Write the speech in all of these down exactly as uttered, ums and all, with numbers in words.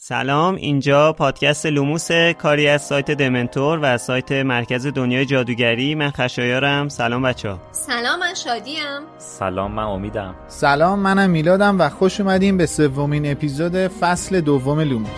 سلام، اینجا پادکست لوموس، کاری از سایت دمنتور و سایت مرکز دنیای جادوگری. من خشایارم. سلام بچه‌ها. سلام، من شادیم. سلام، من امیدم. سلام، منم میلادم و خوش اومدیم به سومین اپیزود فصل دوم لوموس.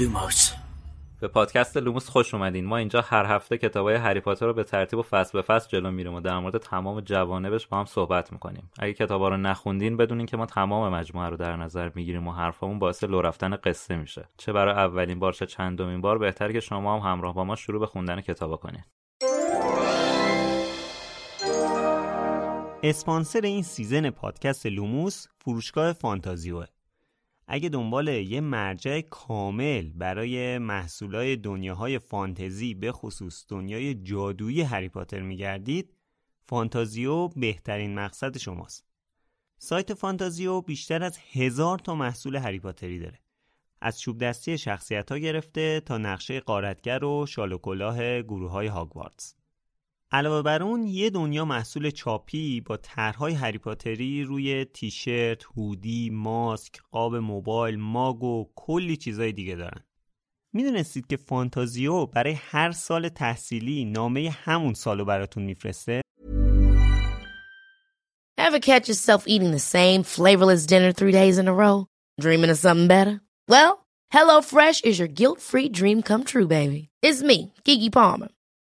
لوموس. به پادکست لوموس خوش اومدین. ما اینجا هر هفته کتابای هری پاتر رو به ترتیب و فصل به فصل جلو میریم و در مورد تمام جوانبش با هم صحبت میکنیم. اگه کتابا رو نخوندین بدونین که ما تمام مجموعه رو در نظر میگیریم و حرفامون باعث لو رفتن قصه میشه. چه برای اولین بار چه چندمین بار، بهتره که شما هم همراه با ما شروع به خوندن کتابا کنین. اسپانسر این سیزن پادکست لوموس فروشگاه فانتازیو. اگه دنبال یه مرجع کامل برای محصولات دنیاهای فانتزی به خصوص دنیای جادویی هری پاتر می‌گردید، فانتازیو بهترین مقصد شماست. سایت فانتازیو بیشتر از هزار تا محصول هری پاتری داره. از چوب دستی شخصیت‌ها گرفته تا نقشه غارتگر و شال و کلاه گروه‌های هاگواردز. علاوه بر اون یه دنیا محصول چاپی با طرح‌های هری پاتری روی تیشرت، هودی، ماسک، قاب موبایل، ماگ و کلی چیزای دیگه دارن. میدونستید که فانتازیو برای هر سال تحصیلی نامه همون سالو براتون میفرسته؟ Ever catch yourself eating the same flavorless dinner three days in a row? Dreaming of something better? Well, HelloFresh is your guilt-free dream come true, baby. It's me, Keke Palmer.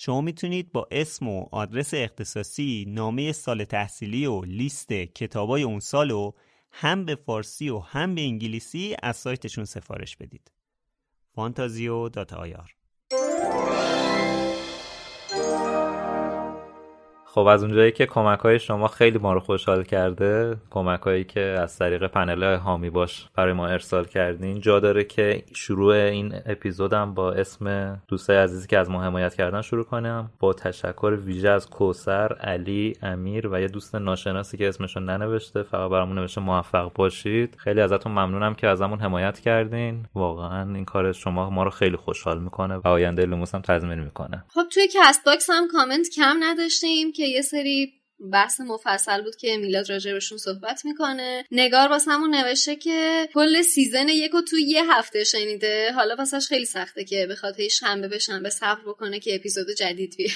شما میتونید با اسم و آدرس اختصاصی نامه سال تحصیلی و لیست کتابای اون سالو هم به فارسی و هم به انگلیسی از سایتشون سفارش بدید. فانتازیو دات آی آر. خب از اونجایی که کمک‌های شما خیلی ما رو خوشحال کرده، کمک‌هایی که از طریق پنل حامی باش برای ما ارسال کردین، جا داره که شروع این اپیزودم با اسم دوستای عزیزی که از ما حمایت کردن شروع کنم. با تشکر ویژه از کوثر، علی، امیر و یه دوست ناشناسی که اسمشو ننوشته، فقط برامون نوشته موفق باشید. خیلی ازتون ممنونم که ازمون حمایت کردین. واقعاً این کار شما ما رو خیلی خوشحال می‌کنه و آینده لوموس هم تضمین می‌کنه. خب توی کست باکس هم کامنت کم نداشتیم که یه سری بحث مفصل بود که میلاد راجع بهشون صحبت میکنه. نگار واسه همون نوشته که کل سیزن یک رو توی یه هفته شنیده، حالا واسش خیلی سخته که بخواد هی شنبه به شنبه صبر بکنه که اپیزود جدید بیاد.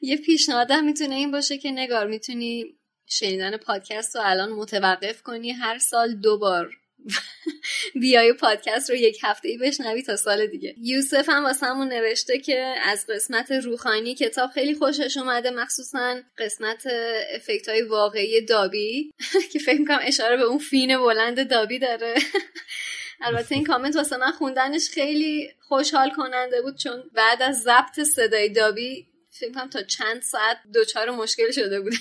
یه پیشنهادم میتونه این باشه که نگار میتونی شنیدن پادکست رو الان متوقف کنی، هر سال دو بار بیای پادکست رو یک هفته‌ای بشنوی تا سال دیگه. یوسف هم واسمون نوشته که از قسمت روحانی کتاب خیلی خوشش اومده، مخصوصا قسمت افکت‌های واقعی دابی که فکر می‌کنم اشاره به اون فین بلند دابی داره. البته این کامنت واسه من خوندنش خیلی خوشحال کننده بود، چون بعد از ضبط صدای دابی فکر می‌کنم تا چند ساعت دوچار مشکل شده بود،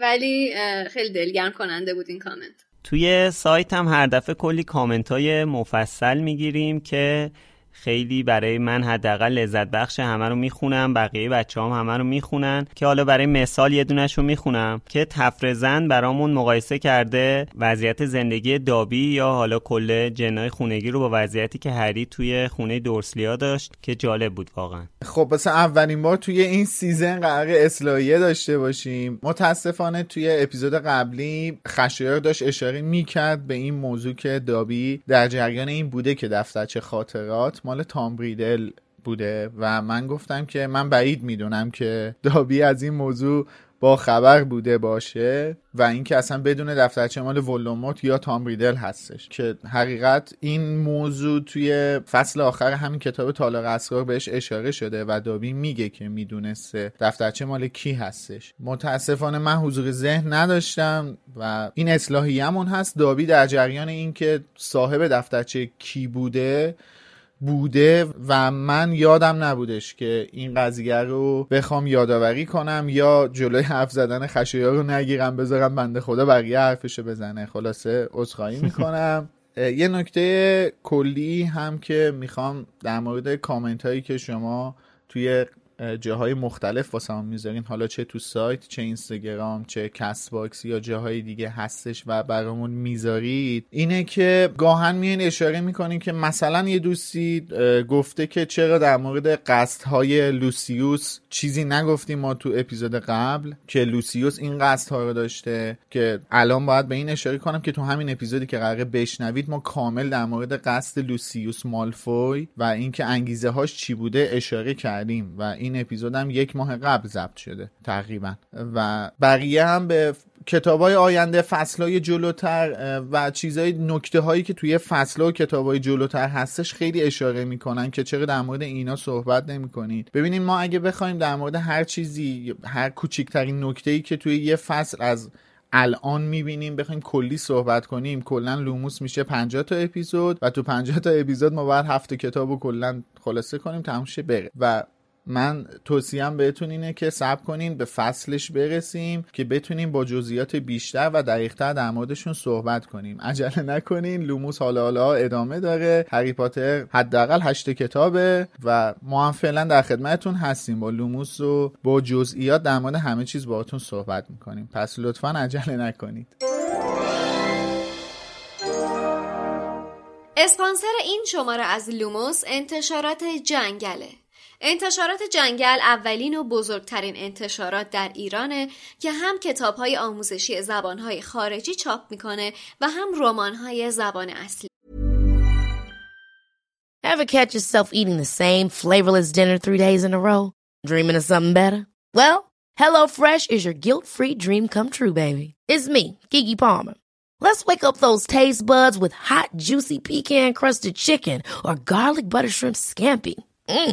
ولی خیلی دلگرم کننده بود این کامنت. توی سایت هم هر دفعه کلی کامنت‌های مفصل میگیریم که خیلی برای من حداقل لذت بخش، همه رو میخونم، بقیه بچه‌هام هم همه رو میخونن، که حالا برای مثال یه دونه‌شو میخونم که تفرزن برامون مقایسه کرده وضعیت زندگی دابی یا حالا کل جنای خونگی رو با وضعیتی که هری توی خونه دورسلیا داشت که جالب بود واقعا. خب واسه اولین بار توی این سیزن قرار اصلاحیه داشته باشیم. متاسفانه توی اپیزود قبلی خشایار داشت اشاره میکرد به این موضوع که دابی در جریان این بوده که دفترچه خاطرات مال تامبریدل بوده و من گفتم که من بعید میدونم که دابی از این موضوع با خبر بوده باشه و اینکه اصلا بدون دفترچه مال ولوموت یا تامبریدل هستش، که حقیقت این موضوع توی فصل آخر همین کتاب تالار اسرار بهش اشاره شده و دابی میگه که میدونسته دفترچه مال کی هستش. متاسفانه من حضور ذهن نداشتم و این اصلاحیه‌مون هست. دابی در جریان اینکه صاحب دفترچه کی بوده بوده و من یادم نبودش که این قضیه رو بخوام یادآوری کنم یا جلوی حرف زدن خشایار رو نگیرم، بذارم بنده خدا بقیه حرفشو بزنه. خلاصه عذرخواهی میکنم. یه نکته کلی هم که میخوام در مورد کامنت هایی که شما توی جاهای مختلف واسه هم میذارین، حالا چه تو سایت، چه اینستاگرام، چه کست باکس یا جاهای دیگه هستش و برامون میذارید، اینه که گاهن میاین اشاره میکنین که مثلا یه دوستی گفته که چرا در مورد قصدهای لوسیوس چیزی نگفتیم ما تو اپیزود قبل که لوسیوس این قصدها رو داشته، که الان باید به این اشاره کنم که تو همین اپیزودی که قراره بشنوید ما کامل در مورد قصد لوسیوس مالفوی و اینکه انگیزه هاش چی بوده اشاره کردیم و این اپیزودم یک ماه قبل ضبط شده تقریبا و بقیه هم به کتابای آینده، فصلای جلوتر و چیزای نکته هایی که توی فصلا و کتابای جلوتر هستش خیلی اشاره میکنن که چرا در مورد اینا صحبت نمیکنید. ببینید ما اگه بخوایم در مورد هر چیزی، هر کوچکترین نکته‌ای که توی یه فصل از الان میبینیم بخوایم کلی صحبت کنیم، کلا لوموس میشه پنجاه تا اپیزود و تو پنجاه تا اپیزود ما باید هفت کتابو کلا خلاصه کنیم تموم شه بره. و من توصیه‌ام بهتون اینه که صبر کنین به فصلش برسیم که بتونیم با جزئیات بیشتر و دقیق‌تر در موردشون صحبت کنیم. عجله نکنین، لوموس حالا حالا ادامه داره، هری پاتر حداقل هشت کتابه و ما هم فعلا در خدمتتون هستیم با لوموس و با جزئیات در مورد همه چیز باهاتون صحبت می‌کنیم. پس لطفاً عجله نکنید. اسپانسر این شماره از لوموس انتشارات جنگله. انتشارات جنگل اولین و بزرگترین انتشارات در ایرانه که هم کتاب‌های آموزشی زبان‌های خارجی چاپ می‌کنه و هم رمان‌های زبان اصلی. Ever catch yourself eating the same flavorless dinner three days in a row? Dreaming of something better? Well, HelloFresh is your guilt-free dream come true, baby. It's me, Keke Palmer. Let's wake up those taste buds with hot, juicy pecan-crusted chicken or garlic butter shrimp scampi. Mm.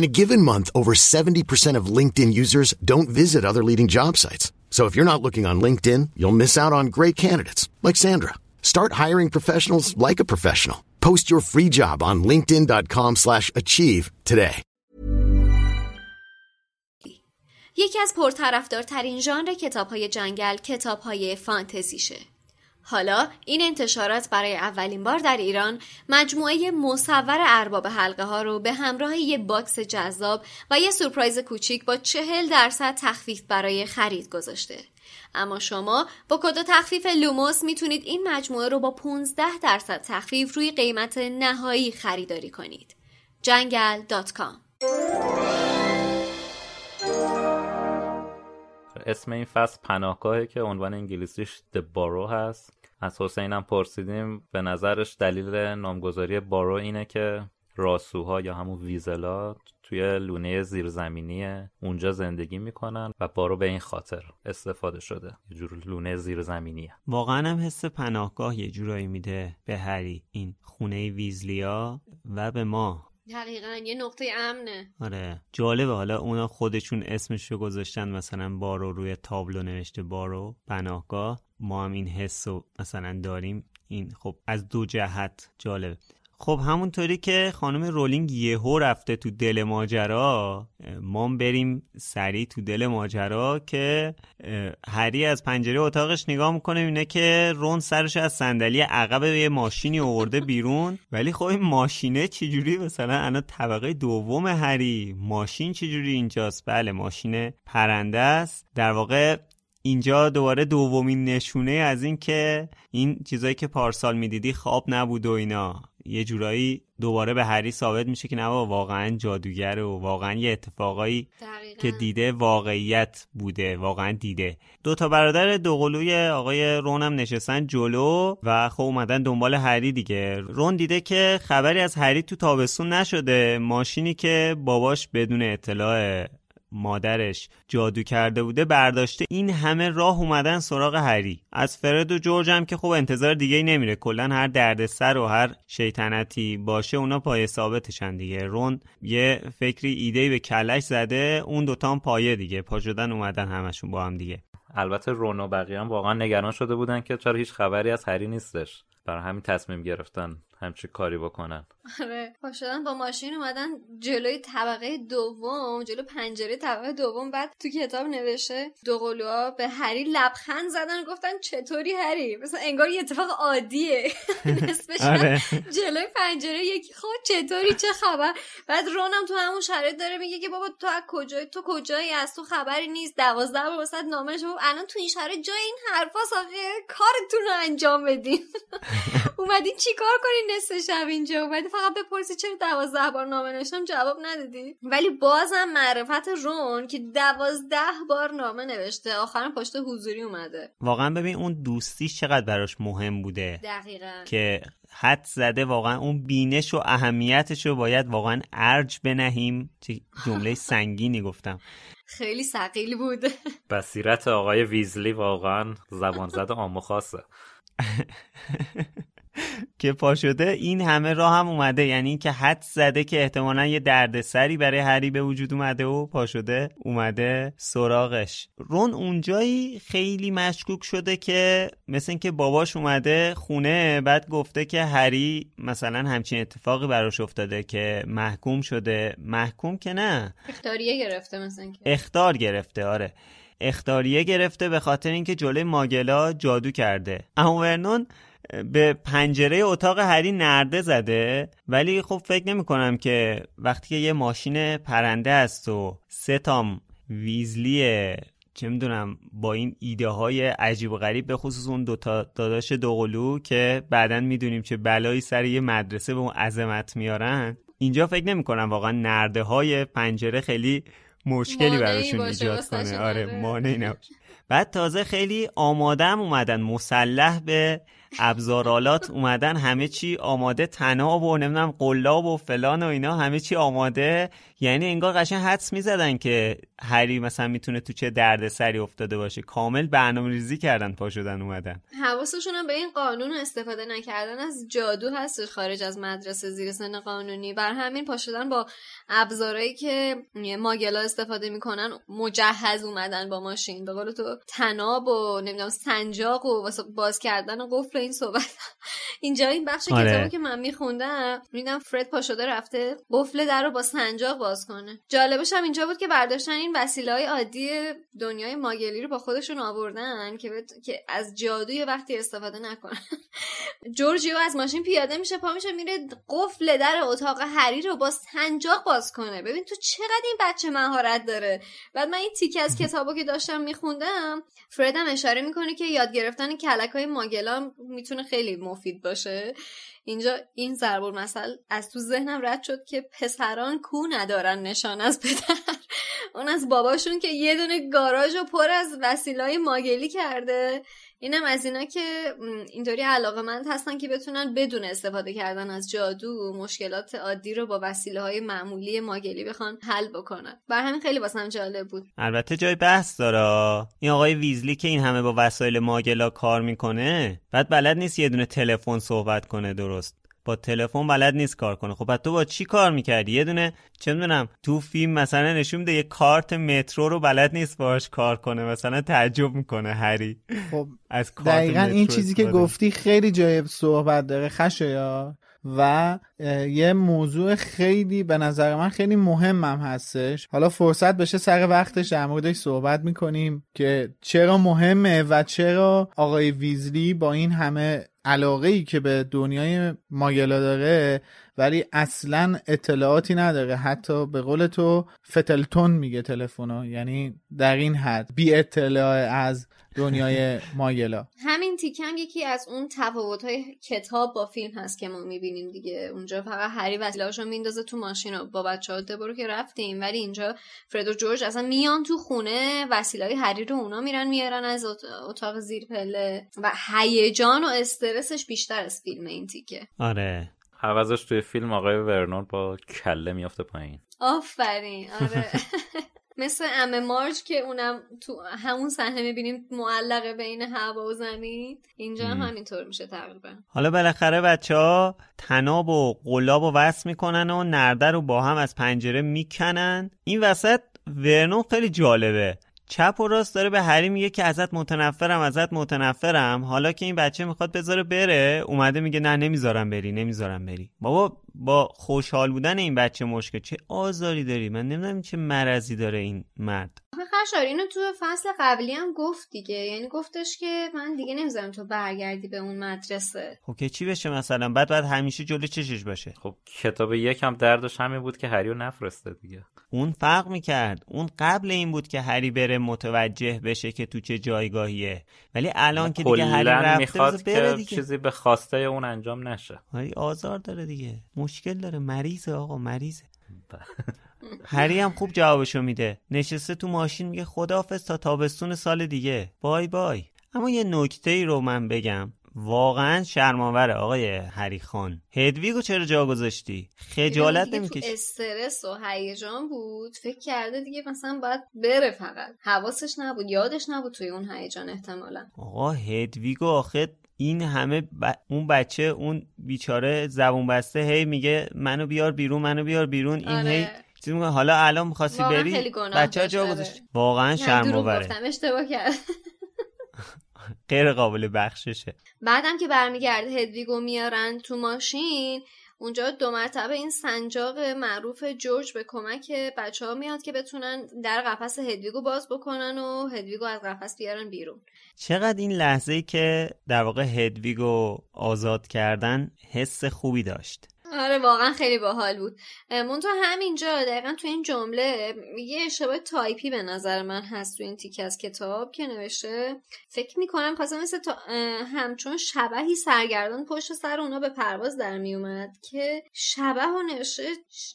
In a given month, over seventy percent of LinkedIn users don't visit other leading job sites. So if you're not looking on LinkedIn, you'll miss out on great candidates like Sandra. Start hiring professionals like a professional. Post your free job on linkedin dot com slash achieve today. یکی از پرطرفدارترین ژانر کتاب‌های جنگل کتاب‌های فانتزیشه. حالا این انتشارات برای اولین بار در ایران مجموعه مصور ارباب حلقه ها رو به همراه یه باکس جذاب و یه سورپرایز کوچیک با چهل درصد تخفیف برای خرید گذاشته. اما شما با کد تخفیف لوموس میتونید این مجموعه رو با پانزده درصد تخفیف روی قیمت نهایی خریداری کنید. جنگل دات کام. اسم این فصل پناهگاهه که عنوان انگلیسیش The Barrow هست. از حسین هم پرسیدیم به نظرش دلیل نامگذاری بارو اینه که راسوها یا همون ویزلا توی لونه زیرزمینی اونجا زندگی میکنن و بارو به این خاطر استفاده شده، یه جور لونه زیرزمینیه. واقعا هم حس پناهگاه یه جورایی میده به هری این خونه ویزلیا و به ما. حقیقاً یه نقطه امنه. آره جالبه، حالا اونا خودشون اسمشو گذاشتن، مثلا بارو روی تابلو نوشته بارو پناهگاه، ما هم این حسو مثلا داریم. این خب از دو جهت جالبه. خب همونطوری که خانم رولینگ یهو رفته تو دل ماجرا، ما بریم سریع تو دل ماجرا که هری از پنجره اتاقش نگاه میکنه، اینه که رون سرش از صندلی عقب یه ماشینی آورده بیرون. ولی خب این ماشینه چجوری مثلا الان طبقه دوم هری، ماشین چجوری اینجاست؟ بله ماشین پرنده است. در واقع اینجا دوباره دومین نشونه از این که این چیزایی که پارسال میدیدی خواب نبود و اینا، یه جورایی دوباره به هری ثابت میشه که نه واقعا جادوگره و واقعا یه اتفاقایی دقیقا که دیده واقعیت بوده، واقعا دیده. دو تا برادر دوقلوی آقای رون هم نشستن جلو و خب اومدن دنبال هری دیگه. رون دیده که خبری از هری تو تابستون نشده، ماشینی که باباش بدون اطلاع مادرش جادو کرده بوده برداشته، این همه راه اومدن سراغ هری. از فرد و جورج هم که خب انتظار دیگه ای نمیره، کلا هر دردسر و هر شیطنتی باشه اونا پای ثابتشن دیگه. رون یه فکری ایده‌ای به کلش زده، اون دوتا هم پایه دیگه، پا شدن اومدن همشون با هم دیگه. البته رون و بقیه هم واقعا نگران شده بودن که چرا هیچ خبری از هری نیستش، برای همین تصمیم گرفتن همچی کاری بکنن. آره پاشدن با ماشین اومدن جلوی طبقه دوم، جلو پنجره طبقه دوم. بعد تو کتاب نوشته دوقلوها به هری لبخند زدن، گفتن چطوری هری، مثلا انگار یه اتفاق عادیه نسبشن جلوی پنجره یکی، خب چطوری چه خبر. بعد رونم تو همون شرایط داره میگه که بابا تو از کجایی، تو کجایی، از تو خبری نیست، دوازده بار واسط نامه نوشتم، الان تو این شرایط جای این حرفا ساخه کارتون رو انجام بدین. اومدین چیکار کنین نصف شب اینجا، اومدین فقط بپرسی چرا دوازده بار نامه نوشتم جواب ندادی. ولی بازم معرفت رون که دوازده بار نامه نوشته، آخرم پشت حضوری اومده. واقعا ببین اون دوستیش چقدر براش مهم بوده. دقیقاً. که حد زده واقعا اون بینش و اهمیتش رو باید واقعا ارج بنهیم. چه جمله سنگینی گفتم. خیلی ثقیل بود. بصیرت آقای ویزلی واقعا زبان زد عام خاصه. که پا شده این همه راه هم اومده، یعنی که حد زده که احتمالاً یه دردسری برای هری به وجود اومده و پا شده اومده سراغش. رون اونجایی خیلی مشکوک شده که مثل اینکه باباش اومده خونه بعد گفته که هری مثلا همچین اتفاقی براش افتاده که محکوم شده، محکوم که نه اخطاریه گرفته، مثلا که اخطار گرفته. آره اخطاریه گرفته به خاطر اینکه جلوی ماگلا جادو کرده. اما ورنون به پنجره اتاق هری نرده زده، ولی خب فکر نمی کنم که وقتی که یه ماشین پرنده است و سه تام ویزلیه چه میدونم با این ایده های عجیب و غریب، به خصوص اون دوتا داداش دوقلو که بعدن میدونیم چه بلایی سر یه مدرسه به اون عظمت میارن، اینجا فکر نمی کنم واقعا نرده های پنجره خیلی مشکلی براشون ایجاد کنه. آره مانعی نباشه. بعد تازه خیلی آماده هم اومدن، مسلح به ابزارالات اومدن، همه چی آماده، طناب و نمیدونم قلاب و فلان و اینا همه چی آماده. یعنی انگار قشنگ حدس میزدن که هری مثلا میتونه تو چه دردسری افتاده باشه، کامل برنامه‌ریزی کردن پا شدن اومدن. حواسشون هم به این قانون استفاده نکردن از جادو هست خارج از مدرسه زیر سن قانونی، بر همین پا شدن با ابزارهایی که ماگلا استفاده میکنن مجهز اومدن با ماشین، به قول تو طناب و نمیدونم سنجاق و واسه باز کردن قفل این صحبت. اینجا این بخش کتابو که من میخوندم میدم فرد پا شده رفته قفل در رو با سنجاق باز کنه. جالبش هم اینجا بود که برداشتن این وسیله‌های عادی دنیای ماگلی رو با خودشون آوردن که بت... که از جادوی وقتی استفاده نکنن. جورجیو از ماشین پیاده میشه، پا میشه میره قفل در اتاق هری رو با سنجاق باز کنه. ببین تو چقدر این بچه مهارت داره. بعد من این تیکه از کتابو که داشتم میخوندم، فرد هم اشاره میکنه که یاد گرفتن کلک‌های ماگلا میتونه خیلی مفید باشه. اینجا این ضرب المثل از تو ذهنم رد شد که پسران کو ندارن نشان از پدر، اون از باباشون که یه دونه گاراژو پر از وسایل ماگلی کرده اینم از اینا که اینطوری علاقه‌مند هستن که بتونن بدون استفاده کردن از جادو مشکلات عادی رو با وسیله‌های معمولی ماگلی بخوان حل بکنن. بر همین خیلی واسم جالب بود. البته جای بحث داره این آقای ویزلی که این همه با وسایل ماگلا کار میکنه، بعد بلد نیست یه دونه تلفن صحبت کنه، درست؟ با تلفن بلد نیست کار کنه. خب بعد تو با چی کار میکردی؟ یه دونه چه میدونم تو فیلم مثلا نشون میده یه کارت مترو رو بلد نیست باهاش کار کنه، مثلا تعجب میکنه هری. خب از کارت دقیقاً این چیزی که گفتی خیلی جای صحبت داره خشایار، و یه موضوع خیلی به نظر من خیلی مهمم هستش. حالا فرصت بشه سر وقتش در موردش صحبت میکنیم که چرا مهمه و چرا آقای ویزلی با این همه علاقه‌ای که به دنیای ماگلا داره ولی اصلا اطلاعاتی نداره، حتی به قول تو فتلتون میگه تلفن‌ها، یعنی در این حد بی اطلاع از دنیای ماگلا. همین تیکم یکی از اون تفاوت‌های کتاب با فیلم هست که ما می‌بینیم دیگه. اونجا فقط هری وسیله‌اشو میندازه تو ماشینا با بچه‌ها دبرو که رفتیم، ولی اینجا فرد و جورج اصلا میان تو خونه، وسیله‌های هری رو اونا میرن میارن از اتاق زیر پله و هیجان و استرسش بیشتر از فیلم این تیکه. آره. عوضش توی فیلم آقای ورنون با کله میافته پایین. آفرین. آره. مثل عمه مارج که اونم تو همون صحنه میبینیم معلقه بین هوا و زمین، اینجا هم همینطور میشه تقریبا. حالا بالاخره بچه‌ها تناب و قلاب رو وصل میکنن و نرده رو با هم از پنجره میکنن. این وسط ورنون خیلی جالبه، چپ و راست داره به هری میگه که ازت متنفرم ازت متنفرم. حالا که این بچه میخواد بذاره بره، اومده میگه نه نمیذارم بری نمیذارم بری. بابا با خوشحال بودن این بچه مشکل، چه آزاری داری؟ من نمیدونم چه مرضی داره این مرد. خشایار اینو تو فصل قبلی هم گفت دیگه، یعنی گفتش که من دیگه نمیذارم تو برگردی به اون مدرسه. خب که چی بشه مثلا؟ بعد بعد همیشه جلوی چشش باشه. خب کتاب یک هم دردش همین بود که هریو نفرسته دیگه. اون فرق میکرد، اون قبل این بود که هری بره متوجه بشه که تو چه جایگاهیه، ولی الان که دیگه هری رفته بره که دیگه چیزی به خواسته اون انجام نشه. هری آزار داره دیگه، مشکل داره، مریضه آقا، مریضه. هری هم خوب جوابشو میده، نشسته تو ماشین میگه خداحافظ تا تابستون سال دیگه، بای بای. اما یه نکته ای رو من بگم، واقعا شرم‌آوره آقای هری خان. هدویگو چرا جا گذاشتی؟ خجالت نمی‌کشی؟ تو استرس و هیجان بود، فکر کرده دیگه مثلا باید بره، فقط حواسش نبود، یادش نبود توی اون هیجان احتمالاً. آقا هدویگو آخه این همه ب... اون بچه اون بیچاره زبون بسته هی میگه منو بیار بیرون منو بیار بیرون، این آره. هی چی میگه؟ حالا الان می‌خواستی بری بچه‌ها جا گذاشت. واقعا شرم‌آوره، گفتم اشتباه کرد. غیر قابل بخششه. بعدم که برمیگرده هدویگو میارن تو ماشین، اونجا دو مرتبه این سنجاق معروف جورج به کمک بچه‌ها میاد که بتونن در قفس هدویگو باز بکنن و هدویگو از قفس بیارن بیرون. چقدر این لحظه‌ای که در واقع هدویگو آزاد کردن حس خوبی داشت. آره واقعا خیلی باحال بود. من تو همینجا دقیقا تو این جمله یه اشتباه تایپی به نظر من هست تو این تیکه از کتاب که نوشته فکر میکنم خواستم مثل تا... همچون شبحی سرگردان پشت سر اونا به پرواز در میومد که شبح رو نوشته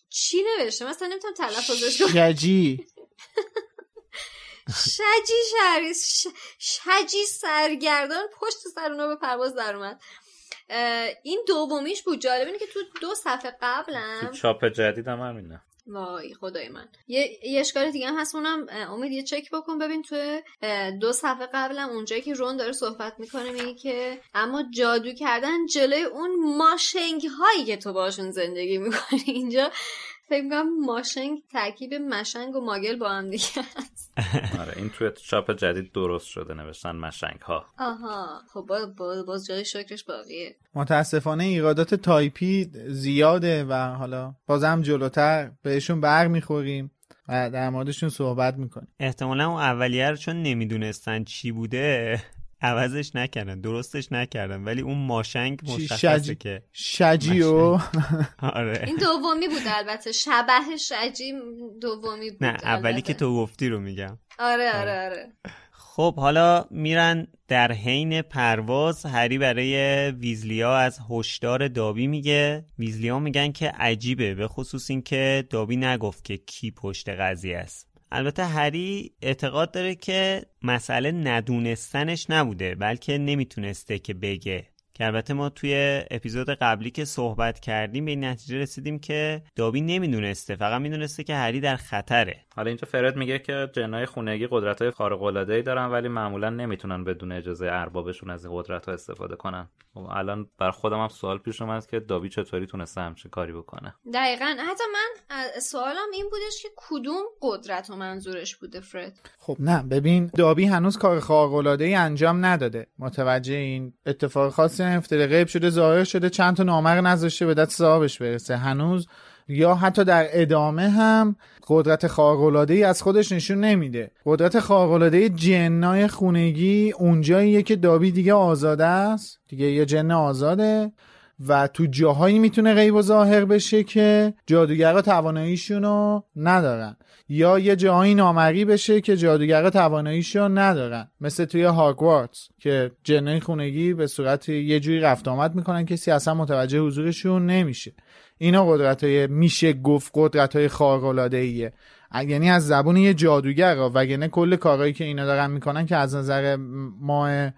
چی نوشته؟ مثلا نمیتونم تلفظش کنم. شجی شجی شریز ش... شجی سرگردان پشت سر اونا به پرواز در اومد. این دومیش بود. جالب اینه که تو دو صفحه قبلم تو چاپ جدیدم هم همینه. وای خدای من. یه, یه اشکال دیگه هم هست، اونم امید یه چک بکن ببین. تو دو صفحه قبلم اونجایی که رون داره صحبت میکنه میگه که اما جادو کردن جلوی اون ماشنگ هایی که تو باشون زندگی میکنی. اینجا فکر میکنم ماشنگ ترکیب مشنگ و ماگل با هم دیگه هست. آره این توی چاپ جدید درست شده، نوشتن مشنگ ها. آها خب باز باز جای شکرش باقیه. متاسفانه ایرادات تایپی زیاده و حالا بازم جلوتر بهشون بر میخوریم و در موردشون صحبت میکنیم. احتمالا اون اولیه رو چون نمیدونستن چی بوده عوضش نکردن، درستش نکردن، ولی اون ماشنگ مشخصه شج... که شجیو. آره این دومی بود. البته شبح شجی دومی بود. نه اولی که تو گفتی رو میگم. آره آره آره, آره. خب حالا میرن در حین پرواز هری برای ویزلیا از هشدار دابی میگه. ویزلیا میگن که عجیبه، به خصوص این که دابی نگفت که کی پشت قضیه است. البته هری اعتقاد داره که مسئله ندونستنش نبوده، بلکه نمیتونسته که بگه. که البته ما توی اپیزود قبلی که صحبت کردیم به این نتیجه رسیدیم که دابی نمیدونسته، فقط میدونسته که هری در خطره. حالا اینجا فرد میگه که جنای خونگی قدرت‌های خارق‌العاده‌ای دارن ولی معمولا نمیتونن بدون اجازه اربابشون از این قدرت‌ها استفاده کنن. الان بر خودم هم سوال پیش اومد که دابی چطوری تونسته همچین کاری بکنه. دقیقاً. حتی من سوالم این بودش که کدوم قدرت و منظورش بوده فرد. خب نه، ببین دابی هنوز کار خارق‌العاده‌ای انجام نداده. متوجه این اتفاق خاصی افتاده، غیب شده، ظاهر شده، چند تا نامه نذاشته به دست صاحبش برسه هنوز، یا حتی در ادامه هم قدرت خارق‌العاده‌ای از خودش نشون نمیده. قدرت خارق‌العاده‌ای جنای خونگی اونجاییه که دابی دیگه آزاده است، دیگه یه جن آزاده و تو جاهایی میتونه غیب و ظاهر بشه که جادوگرها تواناییشونو ندارن، یا یه جایی نامری بشه که جادوگرها تواناییشو ندارن، مثل توی هاگواردز که جنای خونگی به صورت یه جوری رفت آمد میکنن کسی اصلا متوجه حضورشون نمیشه. اینا قدرتای میشه گفت قدرتای خارق‌العاده‌ایه، یعنی از زبون یه جادوگرها، وگرنه کل کارهایی که اینا دارن میکنن که از نظر ما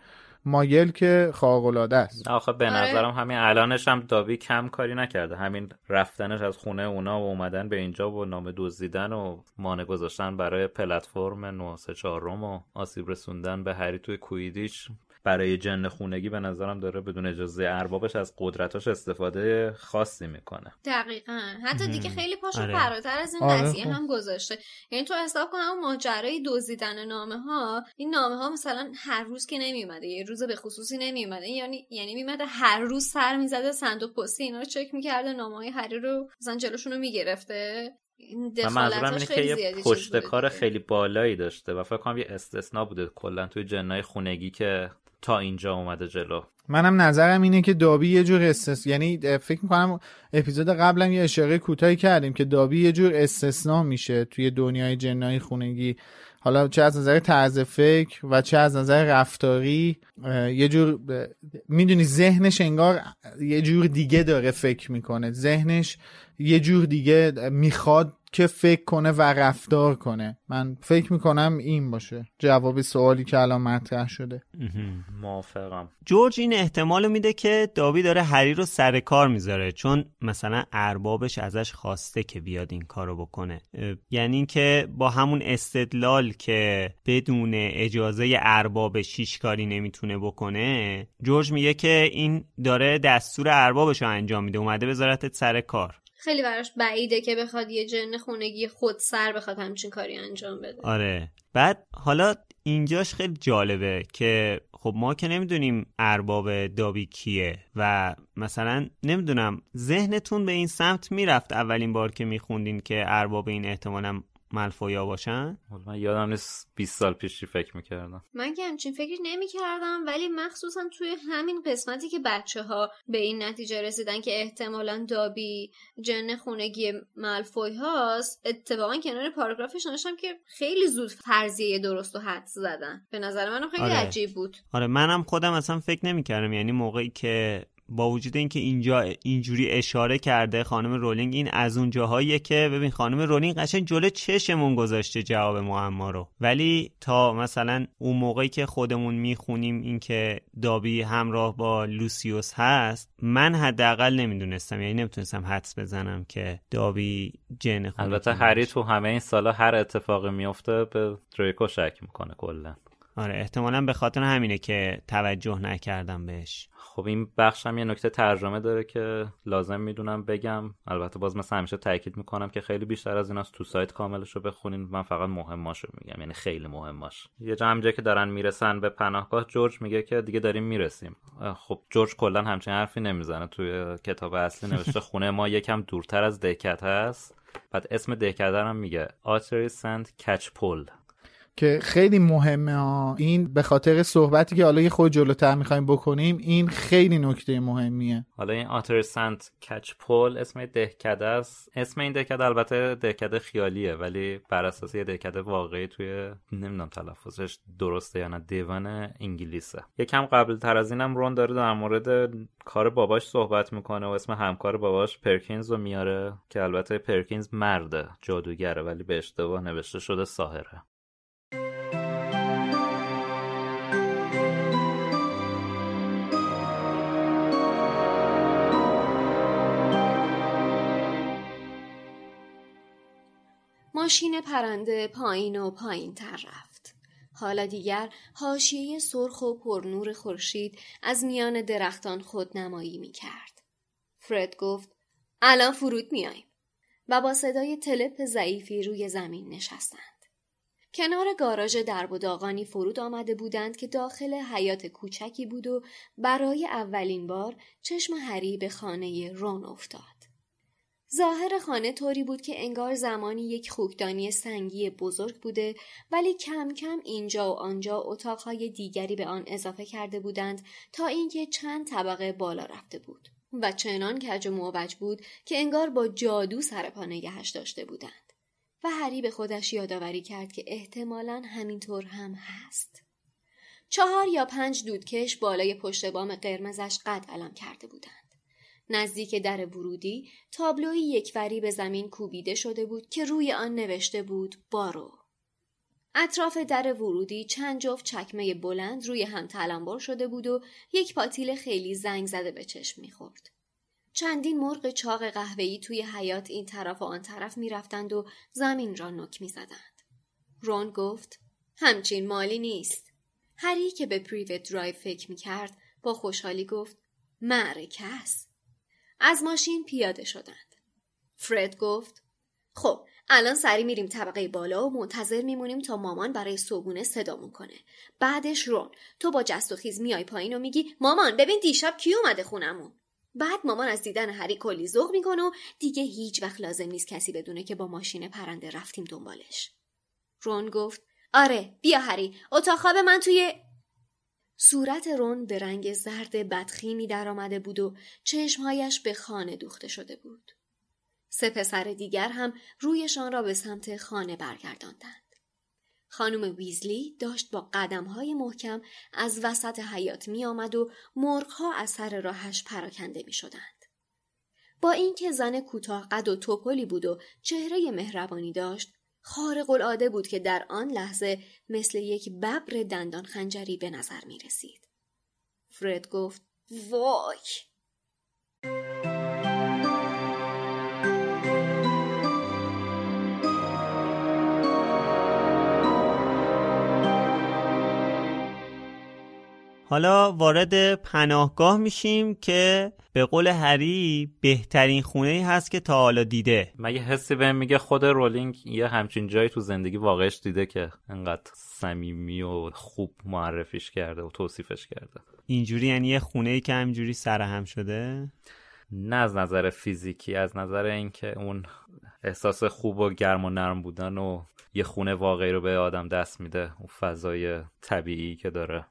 مایل که خارق‌العاده است. آخه به نظرم همین الانش هم دابی کم کاری نکرده، همین رفتنش از خونه اونا و اومدن به اینجا و نامه دزدیدن و مانع گذاشتن برای پلتفرم نه سه چهار روم و آسیب رسوندن به هری توی کویدیچ برای جن خونگی، به نظرم داره بدون اجازه اربابش از قدرتاش استفاده خاصی میکنه. دقیقاً. حتی دیگه خیلی پاشو آره. فراتر از این قضیه آره. هم گذاشته. یعنی تو حساب کن اون ماجرای دزدیدن نامه‌ها، این نامه‌ها مثلا هر روز که نمیومده، یه روز به خصوصی نمیومده، یعنی یعنی میومده هر روز سر میزده صندوق پستی اینا رو چک میکرده، نامه‌های هری رو مثلا جلوشون رو میگرفته. من منظورم اینه که یه پشتکار خیلی بالایی داشته و فکر کنم یه استثنا بوده کلا توی جنای خونگی که تا اینجا اومده جلو. منم نظرم اینه که دابی یه جور استثنا، یعنی فکر میکنم اپیزود قبلم یه اشاره کوتاهی کردیم که دابی یه جور استثنا میشه توی دنیای جنایی خونگی، حالا چه از نظر طرز فکر و چه از نظر رفتاری، یه جور میدونی ذهنش انگار یه جور دیگه داره فکر میکنه، ذهنش یه جور دیگه میخواد که فکر کنه و رفتار کنه. من فکر میکنم این باشه جواب سوالی که الان مطرح شده. موافقم. جورج این احتمالو میده که دابی داره هری رو سر کار میذاره، چون مثلا اربابش ازش خواسته که بیاد این کارو بکنه، یعنی که با همون استدلال که بدون اجازه اربابش هیچ کاری نمیتونه بکنه، جورج میگه که این داره دستور اربابش رو انجام میده، اومده بذارتت سر کار. خیلی براش بعیده که بخواد یه جن خونگی خود سر بخواد همچین کاری انجام بده. آره. بعد حالا اینجاش خیلی جالبه که خب ما که نمیدونیم ارباب دابی کیه و مثلا نمیدونم ذهنتون به این سمت میرفت اولین بار که میخوندین که ارباب این احتمالاً مالفویا باشن؟ من یادم نیست بیست سال پیشی فکر میکردم. من که همچین فکری نمیکردم، ولی مخصوصا توی همین قسمتی که بچه ها به این نتیجه رسیدن که احتمالاً دابی جن خونگی مالفوی هاست، اتفاقا کنار پاراگرافش نوشتم که خیلی زود فرضیه درست و حدس زدن. به نظر منم خیلی آره. عجیب بود. آره منم خودم اصلا فکر نمیکردم، یعنی موقعی که با وجود اینکه اینجا اینجوری اشاره کرده خانم رولینگ، این از اون جاهاییه که ببین خانم رولینگ قشنگ جلو چشمون گذاشته جواب معما رو، ولی تا مثلا اون موقعی که خودمون میخونیم اینکه دابی همراه با لوسیوس هست، من حداقل نمیدونستم، یعنی نمیتونستم حدس بزنم که دابی جن خونه. البته هری تو همه این سالا هر اتفاقی میفته به دریکو شک میکنه کلا. آره احتمالاً به خاطر همینه که توجه نکردم بهش. خب این بخش هم یه نکته ترجمه داره که لازم میدونم بگم، البته باز مثل همیشه تأکید میکنم که خیلی بیشتر از این هست تو سایت کاملش رو بخونین، من فقط مهماش رو میگم، یعنی خیلی مهماش. یه جا همجا که دارن میرسن به پناهگاه، جورج میگه که دیگه داریم میرسیم. خب جورج کلا همچین حرفی نمیزنه، توی کتاب اصلی نوشته خونه ما یکم دورتر از دهکده است، بعد اسم دهکده رو میگه آتری سنت کچپول. که خیلی مهمه ها. این به خاطر صحبتی که حالا یه خود جلوتر میخوایم بکنیم، این خیلی نکته مهمیه. حالا این آتری سنت کچپول اسم دهکده است. اسم این دهکده البته دهکده خیالیه ولی بر اساس یه دهکده واقعی توی، نمیدونم تلفظش درسته یا نه، دیوان انگلیسه. یکم قبل تر از اینم رون داره در مورد کار باباش صحبت میکنه و اسم همکار باباش پرکینز رو میاره که البته پرکینز مرده، جادوگره، ولی به اشتباه نوشته شده ساحره. ماشین پرنده پایین و پایین تر رفت. حالا دیگر حاشیه سرخ و پرنور خورشید از میان درختان خود نمایی می کرد. فرد گفت الان فرود می آییم و با صدای تلپ ضعیفی روی زمین نشستند. کنار گاراژ درب و داغانی فرود آمده بودند که داخل حیاط کوچکی بود و برای اولین بار چشم هری به خانه رون افتاد. ظاهر خانه طوری بود که انگار زمانی یک خوکدانی سنگی بزرگ بوده، ولی کم کم اینجا و آنجا اتاقهای دیگری به آن اضافه کرده بودند تا اینکه چند طبقه بالا رفته بود و چنان کج و موبج بود که انگار با جادو سر پا نگهش داشته بودند و هری به خودش یادآوری کرد که احتمالاً همینطور هم هست. چهار یا پنج دودکش بالای پشت بام قرمزش قد علم کرده بودند. نزدیک در ورودی تابلوی یکوری به زمین کوبیده شده بود که روی آن نوشته بود بارو. اطراف در ورودی چند جفت چکمه بلند روی هم تلمبار شده بود و یک پاتیل خیلی زنگ زده به چشم می‌خورد. چندین مرغ چاق قهوه‌ای توی حیاط این طرف و آن طرف می‌رفتند و زمین را نوک می‌زدند. رون گفت همچین مالی نیست. هری که به پریوت درایو فکر می‌کرد با خوشحالی گفت معرکه است. از ماشین پیاده شدند. فرد گفت خب الان سری میریم طبقه بالا و منتظر میمونیم تا مامان برای صبحونه صدامون کنه. بعدش رون تو با جست و خیز میای پایین و میگی مامان ببین دیشب کی اومده خونمون. بعد مامان از دیدن هری کلی ذوق میکنه و دیگه هیچ وقت لازم نیست کسی بدونه که با ماشین پرنده رفتیم دنبالش. رون گفت آره بیا هری، اتاق خواب من توی... صورت رون به رنگ زرد بدخیمی در آمده بود و چشمهایش به خانه دوخته شده بود. سه پسر دیگر هم رویشان را به سمت خانه برگرداندند. خانم ویزلی داشت با قدمهای محکم از وسط حیاط می آمد و مرغها از سر راهش پراکنده می شدند. با اینکه زن کوتاه قد و توپلی بود و چهره مهربانی داشت، خارق العاده بود که در آن لحظه مثل یک ببر دندان خنجری به نظر می رسید. فرد گفت وای! حالا وارد پناهگاه میشیم که به قول هری بهترین خونه‌ای هست که تا حالا دیده. مگه حسی بهم میگه خود رولینگ یه همچین جایی تو زندگی واقعش دیده که انقدر صمیمی و خوب معرفیش کرده و توصیفش کرده؟ اینجوری یعنی یه خونه‌ای که همینجوری سرهم شده؟ نه از نظر فیزیکی، از نظر اینکه اون احساس خوب و گرم و نرم بودن و یه خونه واقعی رو به آدم دست میده، اون فضای طبیعی که داره.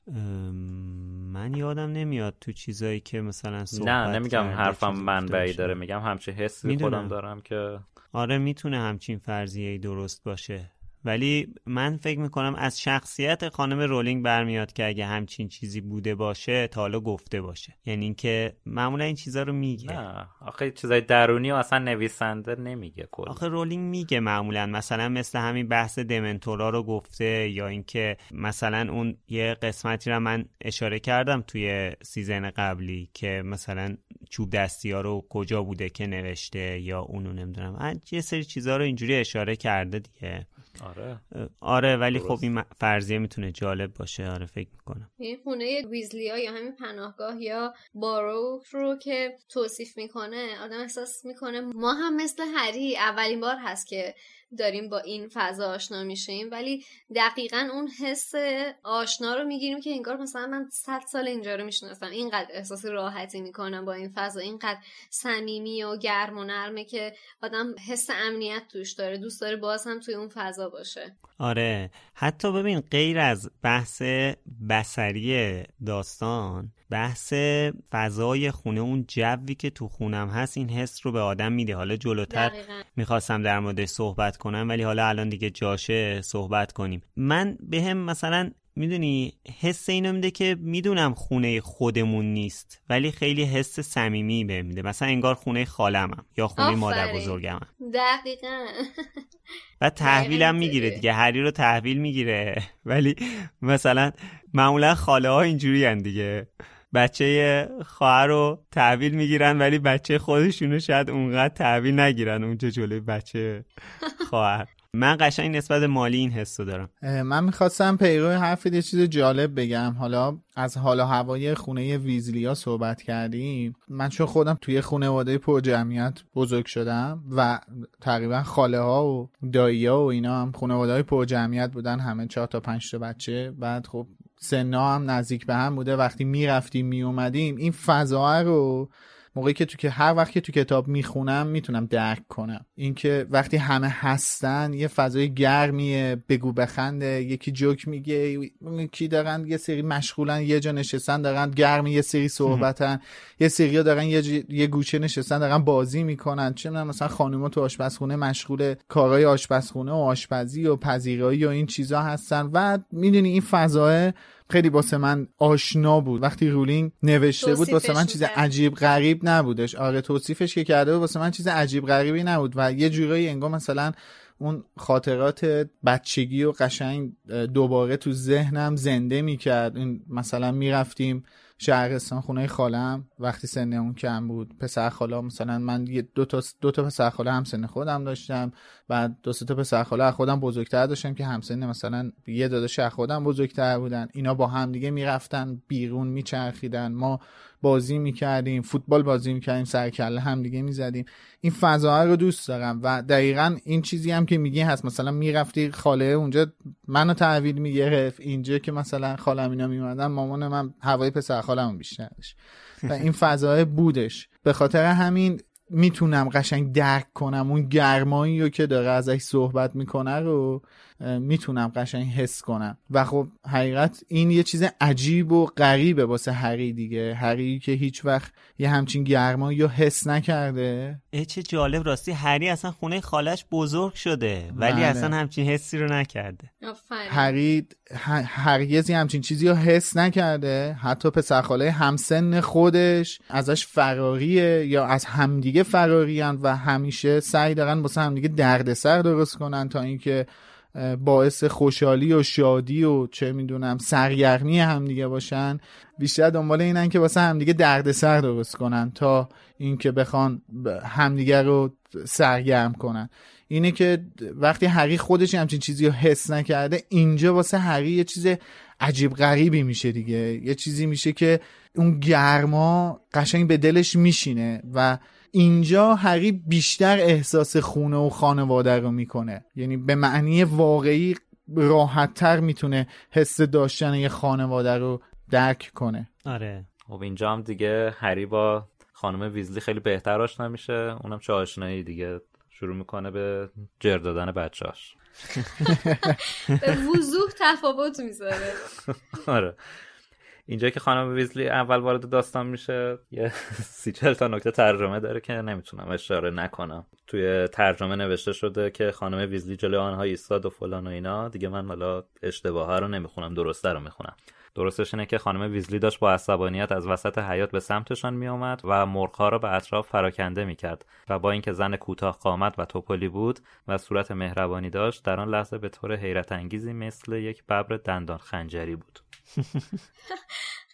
من یادم نمیاد تو چیزایی که مثلا صحبت نه نمیگم حرفم منبعی داره، میگم همچین حسی خودم دارم که آره میتونه همچین فرضیه‌ای درست باشه، ولی من فکر میکنم از شخصیت خانم رولینگ برمیاد که اگه همچین چیزی بوده باشه تا حالا گفته باشه، یعنی اینکه معمولا این چیزا رو میگه. نه آخه چیزای درونی و اصلا نویسنده نمیگه کلا. آخه رولینگ میگه معمولا، مثلا مثل همین بحث دمنتورا رو گفته، یا اینکه مثلا اون یه قسمتی رو من اشاره کردم توی سیزن قبلی که مثلا چوب دستی‌ها رو کجا بوده که نوشته، یا اونو نمیدونم یه سری چیزا رو اینجوری اشاره کرده دیگه. آره آره ولی درست. خب این فرضیه میتونه جالب باشه. آره فکر میکنم این خونه ویزلیا یا همین پناهگاه یا بارو رو که توصیف میکنه آدم احساس میکنه ما هم مثل هری اولین بار هست که داریم با این فضا آشنا میشیم، ولی دقیقاً اون حس آشنا رو میگیریم که انگار مثلا من صد سال اینجا رو میشناسم، اینقدر احساس راحتی میکنم با این فضا، اینقدر صمیمی و گرم و نرمه که آدم حس امنیت توش داره، دوست داره باز هم توی اون فضا باشه. آره، حتی ببین غیر از بحث بصری داستان، بحث فضای خونه، اون جوی که تو خونم هست این حس رو به آدم میده. حالا جلوتر دقیقا میخواستم در موردش صحبت کنم، ولی حالا الان دیگه جاشه صحبت کنیم. من به هم مثلا میدونی حس اینو میده که میدونم خونه خودمون نیست، ولی خیلی حس صمیمی بهم میده، مثلا انگار خونه خالمم یا خونه مادر بزرگمم. دقیقاً. و تحویلم میگیره دیگه، هری رو تحویل میگیره، ولی مثلا معمولا خاله ها اینجورین دیگه، بچه خواهر رو تحویل میگیرن ولی بچه خودشونو شاید اونقدر تحویل نگیرن اونجا جلوی بچه خواهر. من قشنگ نسبت مالی این حسو دارم. من میخواستم پیرو حرفت یه چیز جالب بگم. حالا از حال و هوای خونه ویزلیا صحبت کردیم. من چون خودم توی خانواده پرجمعیت بزرگ شدم و تقریبا خاله ها و دایی ها و اینا هم خانواده‌های پرجمعیت بودن، همه چهار تا پنج تا بچه. بعد خب سن‌ها هم نزدیک به هم بوده، وقتی میرفتیم میومدیم این فضا رو موقعی که تو که هر وقت که تو کتاب میخونم میتونم درک کنم، اینکه وقتی همه هستن یه فضای گرمیه، بگو بخنده، یکی جوک میگه، یکی دارن یه سری مشغولن یه جا نشستن دارن گرمی، یه سری صحبتن، یه سری دارن یه, ج... یه گوشه نشستن دارن بازی میکنن، چه میدونم مثلا خانوما تو آشپزخونه مشغول کارهای آشپزخونه و آشپزی و پذیرایی و این چیزا هستن و میدونی این فضا خیلی واسه من آشنا بود. وقتی رولینگ نوشته بود واسه من چیز عجیب غریب نبودش. آره توصیفش که کرده بود واسه من چیز عجیب غریبی نبود و یه جورایی انگار مثلا اون خاطرات بچگی و قشنگ دوباره تو ذهنم زنده میکرد. این مثلا میرفتیم شهرستان خونه خالم وقتی سن اون کم بود، پسر خاله مثلا من دو تا دو تا پسر خاله هم سن خودم داشتم، بعد دو تا پسر خاله خودم بزرگتر داشتم که همسن مثلا یه داداش خودم بزرگتر بودن. اینا با هم دیگه میرفتن بیرون میچرخیدن، ما بازی میکردیم، فوتبال بازی میکردیم، سر کله هم دیگه میزدیم. این فضاها رو دوست دارم و دقیقاً این چیزی هم که میگی هست. مثلا میرفتی خاله اونجا منو تعویض میگرفت، اینجا که مثلا خالم اینا میومدن مامان من هوای پسر خالمون بیشتر داشت و این فضاها بودش. به خاطر همین میتونم قشنگ درک کنم اون گرمایی رو که داره ازش صحبت میکنه رو میتونم قشنگ حس کنم و خب حقیقت این یه چیز عجیب و غریبه واسه هری دیگه. هری که هیچ وقت یه همچین گرمایی رو حس نکرده. چه جالب راستی، هری اصلا خونه خالش بزرگ شده ولی بله. اصلا همچین حسی رو نکرده. هری هرگز همچین چیزی رو حس نکرده. حتی پسر خاله همسن خودش ازش فراریه یا از همدیگه فراریان و همیشه سعی دارن واسه همدیگه دردسر درست کنن تا اینکه باعث خوشحالی و شادی و چه میدونم سرگرمی همدیگه باشن. بیشتر دنبال اینن که واسه همدیگه دردسر درست کنن تا اینکه بخوان همدیگه رو سرگرم کنن. اینه که وقتی هری خودش همچین چیزی رو حس نکرده، اینجا واسه هری یه چیز عجیب غریبی میشه دیگه، یه چیزی میشه که اون گرما قشنگ به دلش میشینه و اینجا هری بیشتر احساس خونه و خانواده رو میکنه. یعنی به معنی واقعی راحت‌تر میتونه حس داشتن یه خانواده رو درک کنه. آره. خب اینجا هم دیگه هری با خانم ویزلی خیلی بهتر آشنا میشه. اونم چه آشنایی دیگه، شروع میکنه به جر دادن بچه‌اش. به وضوح تفاوت میذاره. آره. اینجا که خانم ویزلی اول وارد داستان میشه یه سی چهل تا نکته ترجمه داره که نمیتونم اشاره نکنم. توی ترجمه نوشته شده که خانم ویزلی جلوی آنها ایستاد و فلان و اینا دیگه. من حالا اشتباهه رو نمیخونم، درسته رو میخونم. درستش اینه که خانم ویزلی داشت با عصبانیت از وسط حیاط به سمتشان میآمد و مرغ‌ها را به اطراف پراکنده میکرد و با اینکه زن کوتاه قامت و توپلی بود و صورت مهربانی داشت، در آن لحظه به طور حیرت انگیزی مثل یک ببر دندان خنجری بود.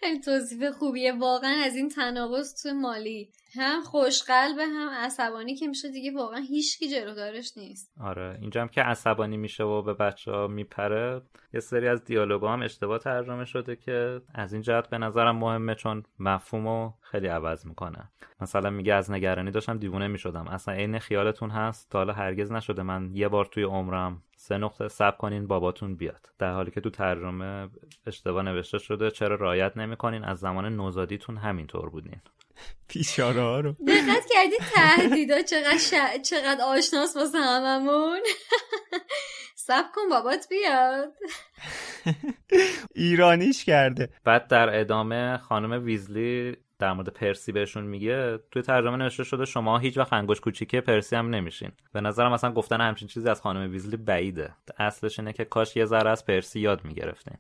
خیلی توصیف خوبیه واقعا از این تناقض تو مالی، هم خوشقلبه هم عصبانی که میشه دیگه واقعا هیچکی جلودارش نیست. آره اینجام که عصبانی میشه و به بچه‌ها میپره، یه سری از دیالوگا هم اشتباه ترجمه شده که از این جهت به نظرم مهمه چون مفهومو خیلی عوض میکنه. مثلا میگه از نگرانی داشتم دیوونه میشدم، اصلا عین خیالتون هست تا حالا هرگز نشده من یه بار توی عمرم سه نقطه صبر کنین باباتون بیاد، در حالی که تو ترجمه اشتباه نوشته شده چرا رعایت نمیکنین از زمان نوزادیتون همینطور بودین. بیچاره ها رو دقت کردی تهدیدا چقدر ش... چقدر آشناس واسه هممون. صبر کن بابات بیاد. ایرانیش کرده. بعد در ادامه خانم ویزلی در مورد پرسی بهشون میگه توی ترجمه نوشته شده شما هیچ وقت انگوش کوچیکه پرسی هم نمیشین. به نظرم اصلا گفتن همچین چیزی از خانم ویزلی بعیده، اصلش اینه که کاش یه ذره از پرسی یاد میگرفتین.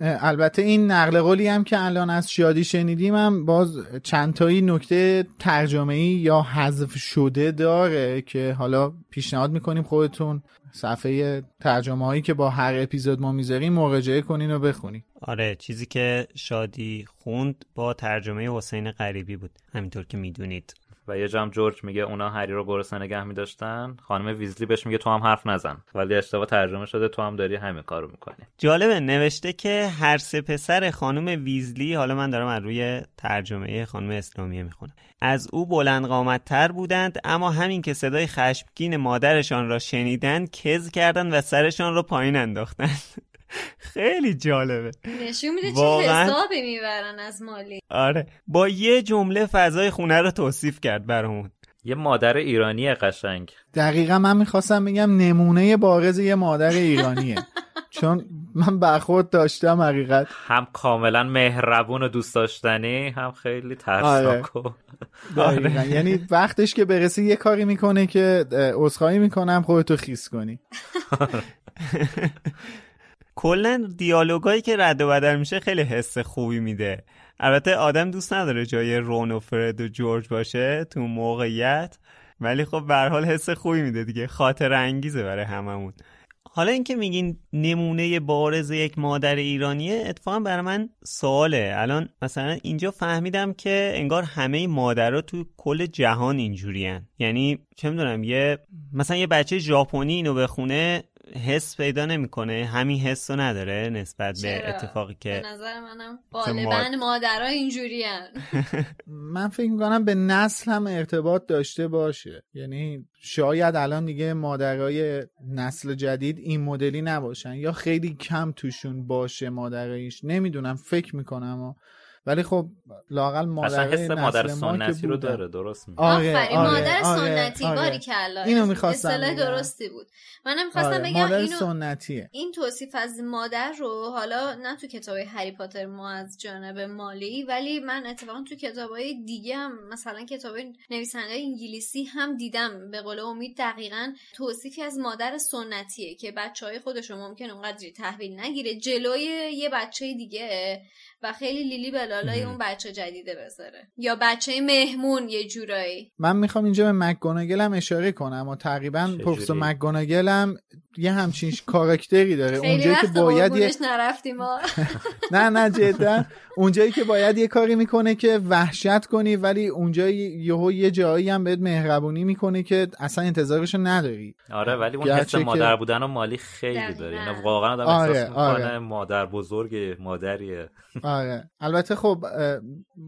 البته این نقل قولی هم که الان از شادی شنیدیم هم باز چند تایی نکته ترجمه‌ای یا حذف شده داره که حالا پیشنهاد میکنیم خودتون صفحه ترجمه هایی که با هر اپیزود ما میذاریم مراجعه کنین و بخونین. آره چیزی که شادی خوند با ترجمه حسین غریبی بود همینطور که میدونید. و یه جام جورج میگه اونا هری رو گرسنه نگه می‌داشتن، خانم ویزلی بهش میگه تو هم حرف نزن، ولی اشتباه ترجمه شده تو هم داری همین کارو میکنی. جالبه نوشته که هر سه پسر خانم ویزلی، حالا من دارم از روی ترجمه خانم اسلامیه میخونم، از او بلند قامت‌تر بودند، اما همین که صدای خشمگین مادرشان را شنیدند کز کردند و سرشان را پایین انداختند. خیلی جالبه، نشون میده واقعا... چه حسابی میبرن از مالی. آره با یه جمله فضای خونه رو توصیف کرد برامون. یه مادر ایرانی قشنگ. دقیقا من میخواستم بگم نمونه بارز یه مادر ایرانیه. چون من برخورد داشتم حقیقت، هم کاملا مهربون و دوست داشتنی، هم خیلی ترسناک. آره. آره. یعنی وقتش که برسی یه کاری میکنه که عذرخواهی میکنم خودتو خیس کنی. آره. کلن دیالوگایی که رد و بدل میشه خیلی حس خوبی میده. البته آدم دوست نداره جای رون و فرد و جورج باشه تو موقعیت، ولی خب به هر حال حس خوبی میده دیگه، خاطر انگیزه برای هممون. حالا اینکه میگین نمونه بارز یک مادر ایرانیه، اتفاقا برای من سواله. الان مثلا اینجا فهمیدم که انگار همه مادرها تو کل جهان اینجورین، یعنی چه میدونم یه مثلا یه بچه ژاپنی اینو بخونه حس پیدا نمیکنه، همین حسو نداره نسبت چرا؟ به اتفاقی که به نظر منم غالبا مادرها اینجورین. من فکر میکنم به نسل هم ارتباط داشته باشه، یعنی شاید الان دیگه مادرای نسل جدید این مدلی نباشن یا خیلی کم توشون باشه مادرایش، نمیدونم فکر میکنم، ولی خب لااقل مادرای نسل مادر سنتی رو داره. درست میگه. آفرین آره، مادر سنتی باری کلا. اینو می‌خواستم. اصطلاح درستی بود. منم می‌خواستم بگم مادر اینو سنتیه. این توصیف از مادر رو حالا نه تو کتاب‌های هری پاتر ما از جانب مالی، ولی من اتفاقا تو کتاب‌های دیگه هم مثلا کتاب‌های نویسنده انگلیسی هم دیدم به قول امید دقیقاً توصیفی از مادر سنتیه که بچه‌های خودش رو ممکنه اونقدری تحویل نگیره جلوی یه بچه‌ی دیگه و خیلی لیلی بلالای اون بچه جدیده بذاره یا بچه مهمون یه جورایی. من میخوام اینجا به مکگوناگل هم اشاره کنم و تقریبا پروفسور مکگوناگل هم یه همچین کاراکتری داره. اونجایی که باید یه نرفتیم ما. نه نه جدا اونجایی که باید یه کاری میکنه که وحشت کنی، ولی اونجایی یهو یه جایی هم بهت مهربونی میکنه که اصلا انتظارش نداری. آره ولی اون حس مادر بودن و مالی خیلی داره. اینا واقعا آدم احساس میکنه مادر بزرگ مادریه. آره البته خب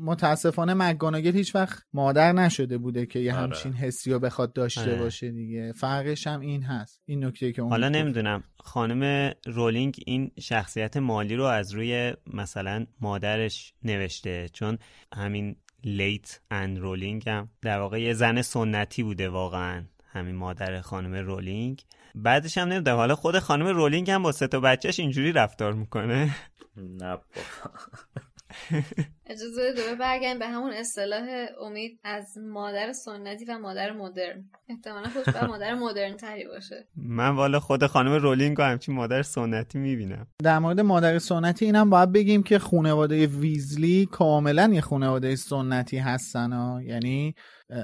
متاسفانه مکگوناگل هیچ وقت مادر نشده بوده که یه همچین حسی رو بخواد داشته باشه دیگه. فرقش هم این هست، این نکته که حالا نمیدونم خانم رولینگ این شخصیت مالی رو از روی مثلا مادرش نوشته، چون همین لیت اند رولینگ هم در واقع یه زن سنتی بوده واقعا، همین مادر خانم رولینگ. بعدش هم نمیدونم حالا خود خانم رولینگ هم با سه تا بچه‌ش اینجوری رفتار میکنه. نه اجازه دوباره برگردیم به همون اصطلاح امید از مادر سنتی و مادر مدرن. احتمالا خودش باید مادر مدرن تری باشه. من والا خود خانم رولینگ رو همچین مادر سنتی میبینم. در مورد مادر سنتی اینم باید بگیم که خانواده ویزلی کاملا یه خانواده سنتی هستن ها. یعنی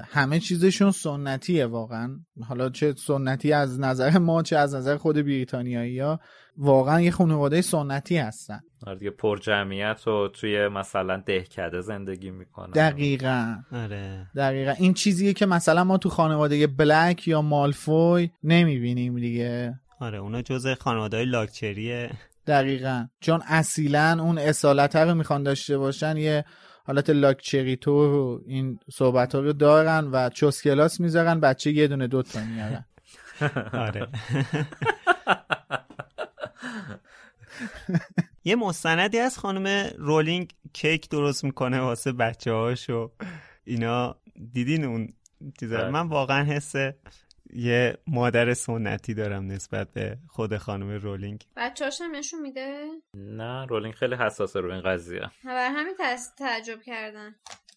همه چیزشون سنتیه واقعا، حالا چه سنتی از نظر ما چه از نظر خود بریتانیایی‌ها. واقعا یه خانواده سنتی هستن. آره دیگه، پر جمعیت و توی مثلا دهکده زندگی میکنن. دقیقاً. آره. دقیقاً این چیزیه که مثلا ما تو خانواده بلک یا مالفوی نمیبینیم دیگه. آره، اونا جزء خانواده‌های لاکچریه. دقیقاً. چون اصیلاً اون اصالت رو میخوان داشته باشن، یه حالت لاکچری تور و این صحبت‌ها رو دارن و چوس کلاس میذارن، بچه یه دونه دو تا میارن. آره. یه مستندی از خانم رولینگ کیک درست میکنه واسه بچه‌هاشو اینا، دیدین اون چیزا؟ من واقعا حس یه مادر سنتی دارم نسبت به خود خانم رولینگ. بچه‌هاش هم نشون میده؟ نه، رولینگ خیلی حساسه رو این قضیه. ها، برای همین تعجب کردن.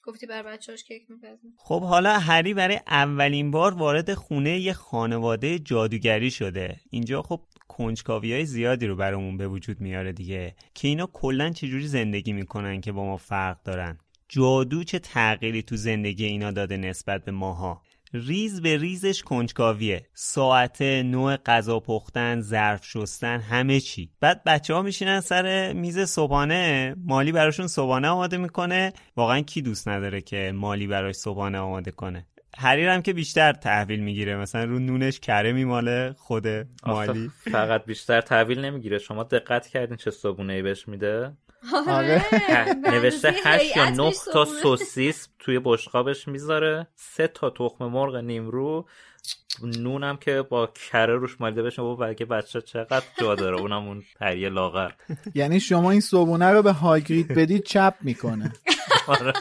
گفتی بر بچه‌هاش کیک می‌پزن. خب حالا هری برای اولین بار وارد خونه یه خانواده جادوگری شده. اینجا خب کنجکاوی‌های زیادی رو برامون به وجود میاره دیگه، که اینا کلاً چجوری زندگی میکنن که با ما فرق دارن. جادو چه تغییری تو زندگی اینا داده نسبت به ماها؟ ریز به ریزش کنجکاویه. ساعت، نوع غذا پختن، ظرف شستن، همه چی. بعد بچه‌ها میشینن سر میز صبحانه، مالی براشون صبحانه آماده میکنه. واقعا کی دوست نداره که مالی براش صبحانه آماده کنه؟ هری هم که بیشتر تحویل میگیره، مثلا رو نونش کره میماله خود مالی. فقط بیشتر تحویل نمیگیره. شما دقت کردین چه صبونه‌ای بهش میده؟ آره. نوشته هشت یا نه تا سوسیس توی بشقابش میذاره، سه تا تخم مرغ نیمرو، نونم که با کره روش مالیده بشه. بابا بگه بچه چقدر جا داره، اونم اون پری لاغر. یعنی شما این صبونه رو به هاگرید بدید چپ میکنه. آره.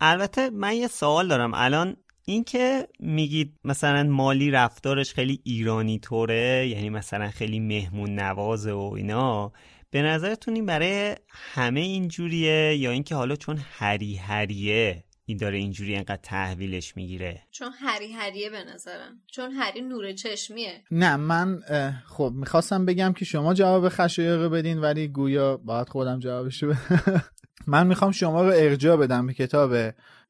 البته من یه سوال دارم الان، این که میگید مثلا مالی رفتارش خیلی ایرانی طوره، یعنی مثلا خیلی مهمون نوازه و اینا، به نظرتون این برای همه اینجوریه یا اینکه حالا چون هری هریه این داره اینجوری انقدر تحویلش میگیره؟ چون هری هریه به نظرم، چون هری نور چشمیه. نه من خب میخواستم بگم که شما جواب خشایار بدین، ولی گویا باید خودم جوابشو بدم. من میخوام شما رو ارجاع بدم به کتاب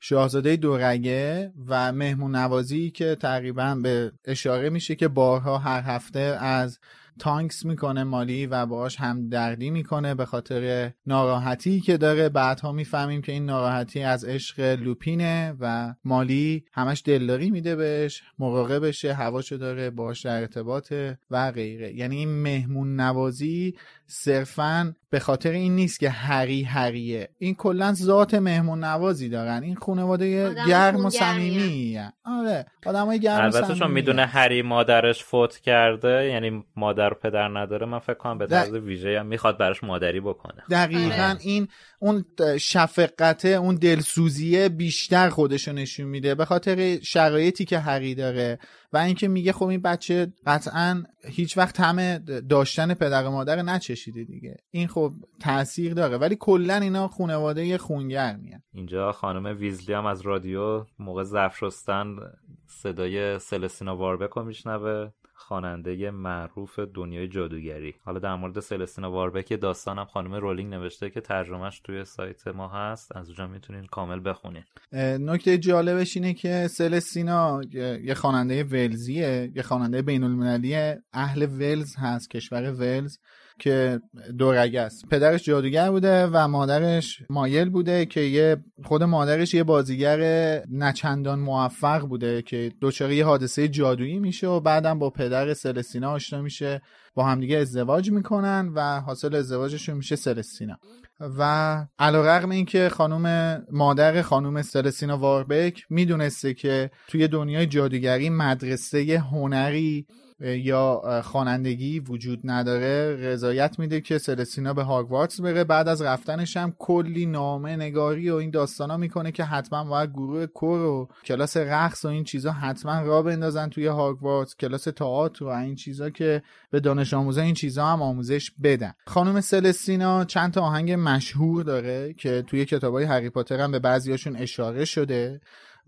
شاهزاده دورگه و مهمون نوازی که تقریبا به اشاره میشه که بارها هر هفته از تانکس میکنه مالی و باهاش همدردی میکنه به خاطر ناراحتی که داره. بعدها میفهمیم که این ناراحتی از عشق لوپینه و مالی همش دلداری میده بهش، مراقبشه، هواشو داره، باهاش در ارتباطه و غیره. یعنی این مهمون نوازی صرفاً به خاطر این نیست که هری هریه، این کلا ذات مهمون نوازی دارن. این خانواده گرم و صمیمی. آره، آدمای گرم و صمیمی. البته چون میدونه هری مادرش فوت کرده، یعنی مادر و پدر نداره، من فکر کنم به طرز ویژه‌ای هم میخواد براش مادری بکنه. دقیقاً. این اون شفقت، اون دلسوزیه بیشتر خودشو نشون میده به خاطر شرایطی که هری داره و اینکه میگه خب این بچه قطعاً هیچ وقت طعم داشتن پدر و مادر نچشیده دیگه. این خب تأثیر داره، ولی کلا اینا خانواده خونگرمیه. اینجا خانم ویزلی هم از رادیو موقع ظرف شستن صدای سلستینا واربک رو میشنوه، خواننده معروف دنیای جادوگری. حالا در مورد سلستینا واربک داستانم خانم رولینگ نوشته که ترجمهش توی سایت ما هست، از اونجا میتونین کامل بخونین. نکته جالبش اینه که سلستینا یه خواننده ولزیه، یه خواننده بین‌المللیه، اهل ولز هست، کشور ولز، که دورگه است. پدرش جادوگر بوده و مادرش مایل بوده که یه خود مادرش یه بازیگر نچندان موفق بوده که دوچاره یه حادثه جادویی میشه و بعدم با پدر سلستینا آشنا میشه، با همدیگه ازدواج میکنن و حاصل ازدواجشون میشه سلستینا. و علیرغم اینکه خانم مادر خانم سلستینا واربک میدونسته که توی دنیای جادوگری مدرسه هنری یا خوانندگی وجود نداره، رضایت میده که سلستینا به هاگواردز بره. بعد از رفتنش هم کلی نامه نگاری و این داستانا میکنه که حتما باید گروه کور و کلاس رقص و این چیزا حتما راه بندازن توی هاگواردز، کلاس تئاتر و این چیزا، که به دانش آموزا این چیزا هم آموزش بدن. خانم سلستینا چند تا آهنگ مشهور داره که توی کتابای هری پاتر هم به بعضیاشون اشاره شده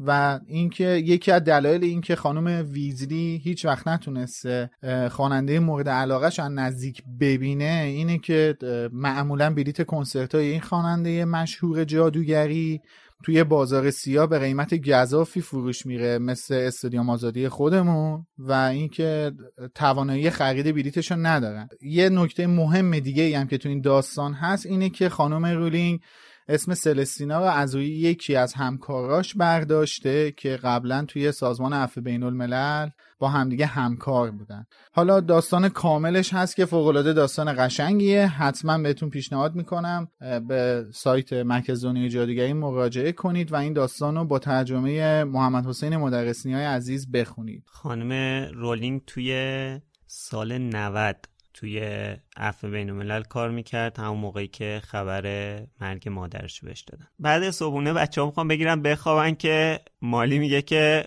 و اینکه یکی از دلایل این که خانم ویزلی هیچ وقت نتونسته خواننده مورد علاقه‌ش از نزدیک ببینه اینه که معمولاً بلیت کنسرت‌های این خواننده مشهور جادوگری توی بازار سیاه به قیمت گزافی فروش میره مثل استادیوم آزادی خودمون و اینکه توانایی خرید بلیطش رو ندارن. یه نکته مهم دیگه هم که تو این داستان هست اینه که خانم رولینگ اسم سلستینا رو از روی یکی از همکاراش برداشته که قبلا توی سازمان عفو بین الملل با همدیگه همکار بودن. حالا داستان کاملش هست که فوق‌العاده داستان قشنگیه، حتما بهتون پیشنهاد میکنم به سایت مرکز دنیای جادوگری مراجعه کنید و این داستان رو با ترجمه محمدحسین مدرسنیا عزیز بخونید. خانم رولینگ توی سال نود توی عفو بین الملل کار میکرد، همون موقعی که خبر مرگ مادرش بهش دادن. بعد صبحونه بچه‌ها میخوام بگیرم بخوابن که مالی میگه که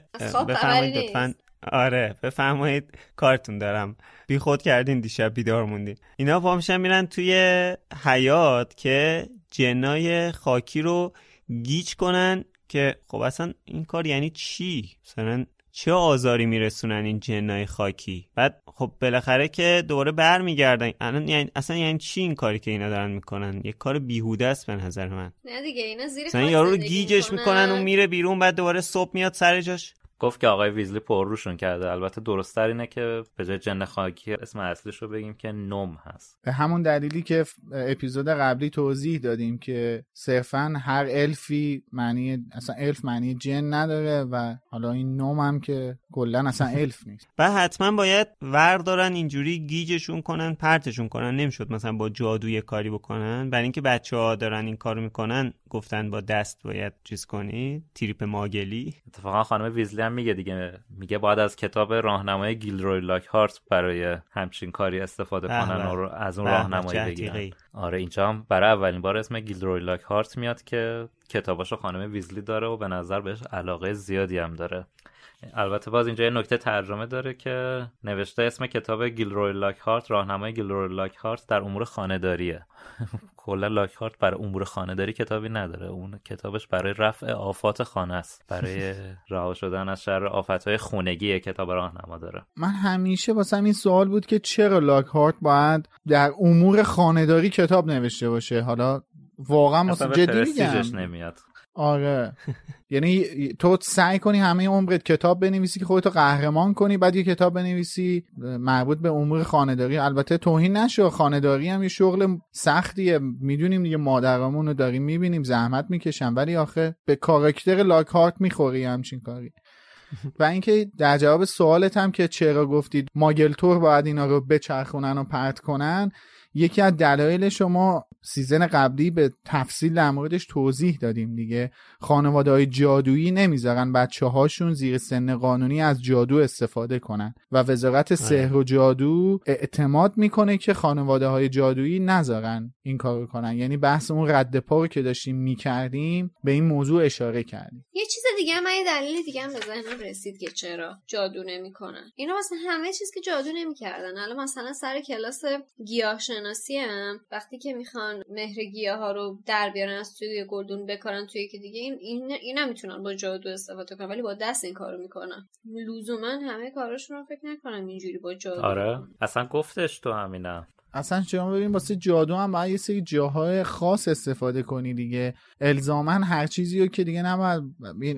بفرمایید لطفاً، آره بفرمایید کارتون دارم، بی خود کردین دیشب بیدار موندین. اینا پا میشن میرن توی حیاط که جنای خاکی رو گیج کنن که خب اصلا این کار یعنی چی؟ مثلا چه آزاری میرسونن این جنای خاکی؟ بعد خب بالاخره که دوباره بر میگردن. یعنی اصلا یعنی چی این کاری که اینا دارن میکنن؟ یه کار بیهوده است به نظر من. نه دیگه اینا زیر خاک یارو رو گیجش میکنن و میره بیرون، بعد دوباره صبح میاد سر جاش. گفت که آقای ویزلی پرروشون کرده. البته درست تر اینه که به جای جن خاکی اسم اصلیش رو بگیم که نوم هست. به همون دلیلی که اپیزود قبلی توضیح دادیم که صرفاً هر الفی معنی اصلا الف معنی جن نداره و حالا این نوم هم که کلاً اصلا الف نیست. و حتما باید ور دارن اینجوری گیجشون کنن، پرتشون کنن. نمیشد مثلا با جادوی کاری بکنن. برای اینکه بچه‌ها دارن این کارو میکنن گفتن با دست باید چیز کنی، تریپ ماگلی. اتفاقا خانم ویزلی میگه دیگه، میگه باید از کتاب راهنمای گیلدروی لاک هارت برای همچین کاری استفاده کنن و از اون راهنمایی بگیرن. آره اینجا هم برای اولین بار اسم گیلدروی لاک هارت میاد که کتاباشو خانم ویزلی داره و به نظر بهش علاقه زیادی هم داره. البته باز اینجا یه نکته ترجمه داره که نوشته اسم کتاب گیلدروی لاک هارت راهنمای گیلدروی لاک هارت در امور خانه‌داریه. کلا لاک هارت برای امور خانه‌داری کتابی نداره، اون کتابش برای رفع آفات خانه است، برای رها شدن از شر آفاتهای خانگی کتاب راهنما داره. من همیشه واسم این سوال بود که چرا لاک هارت باید در امور خانه‌داری کتاب نوشته باشه. حالا واقعا مثلا جدی میگم نمیاد. آره یعنی تو سعی کنی همه عمرت کتاب بنویسی که خودتو قهرمان کنی، بعد یه کتاب بنویسی مربوط به امور خانه‌داری. البته توهین نشه، خانه‌داری هم یه شغل سختیه، میدونیم دیگه، مادرامون رو داریم میبینیم زحمت میکشن، ولی آخه به کاراکتر لاک هارت میخوری همچین کاری. و اینکه در جواب سوالت هم که چرا گفتید ماگلتور باید اینا رو بچرخونن و پرت کنن، یکی از دلایل شما سیزن قبلی به تفصیل در موردش توضیح دادیم دیگه، خانواده‌های جادویی نمیذارن بچه‌هاشون زیر سن قانونی از جادو استفاده کنن و وزارت سحر و جادو اعتماد میکنه که خانواده‌های جادویی نذارن این کارو کنن. یعنی بحث اون رد پا رو که داشتیم میکردیم به این موضوع اشاره کردیم. یه چیز دیگه هم یه دلیل دیگه هم به ذهنم رسید که چرا جادو نمیکنن. اینا مثلا همه چیز که جادو نمیکردن. الان مثلا سر کلاس گیاهشناسی هم وقتی که میخوان مهر گیاها رو در بیارن از توی گلدون بکارن توی که دیگه این اینا این میتونن با جادو استفاده کنن، ولی با دست این کارو میکنن. لزوما همه کاراشون رو فکر نکنم اینجوری با جادو. آره اصلا گفتش تو همینا اصلا شما ببین واسه جادو هم باید یه سری جاهای خاص استفاده کنی دیگه، الزاما هر چیزی رو که دیگه نباید.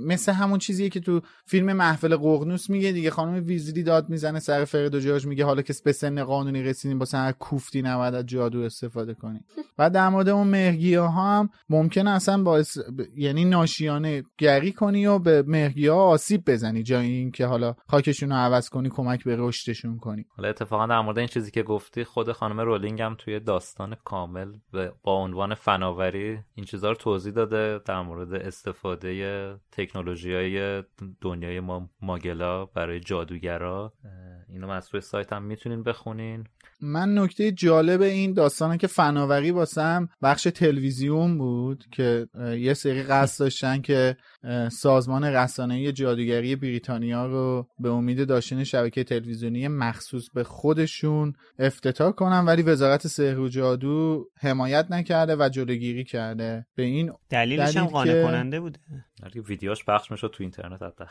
مثل همون چیزیه که تو فیلم محفل ققنوس میگه دیگه، خانم ویزلی داد میزنه سر فرد و جاج میگه حالا که به سن قانونی رسیدین واسه هر کوفتی نباید از جادو استفاده کنی. و در مورد اون مهرگیاها هم ممکنه اصلا باعث یعنی ناشیانه گری کنی و به مهرگیاها آسیب بزنی جای اینکه حالا خاکشون رو عوض کنی، کمک به رشدشون کنی. حالا اتفاقا در مورد این چیزی که گفتی، خود خانم رولینگ هم توی داستان کامل با عنوان فناوری این چیزا رو توضیح داده در مورد استفاده تکنولوژی‌های دنیای ما ماگلا برای جادوگرا. اینو از توی سایت هم میتونین بخونین. من نکته جالب این داستانه که فناوری واسم بخش تلویزیون بود که یه سری قصد داشتن که سازمان رسانه‌ای جادوگری بریتانیا رو به امید داشتن شبکه تلویزیونی مخصوص به خودشون افتتاح کنن، ولی وزارت سحر و جادو حمایت نکرده و جلوگیری کرده. به این دلیلش هم قانع کننده بوده. آره ویدیوش پخش میشد تو اینترنت حتی.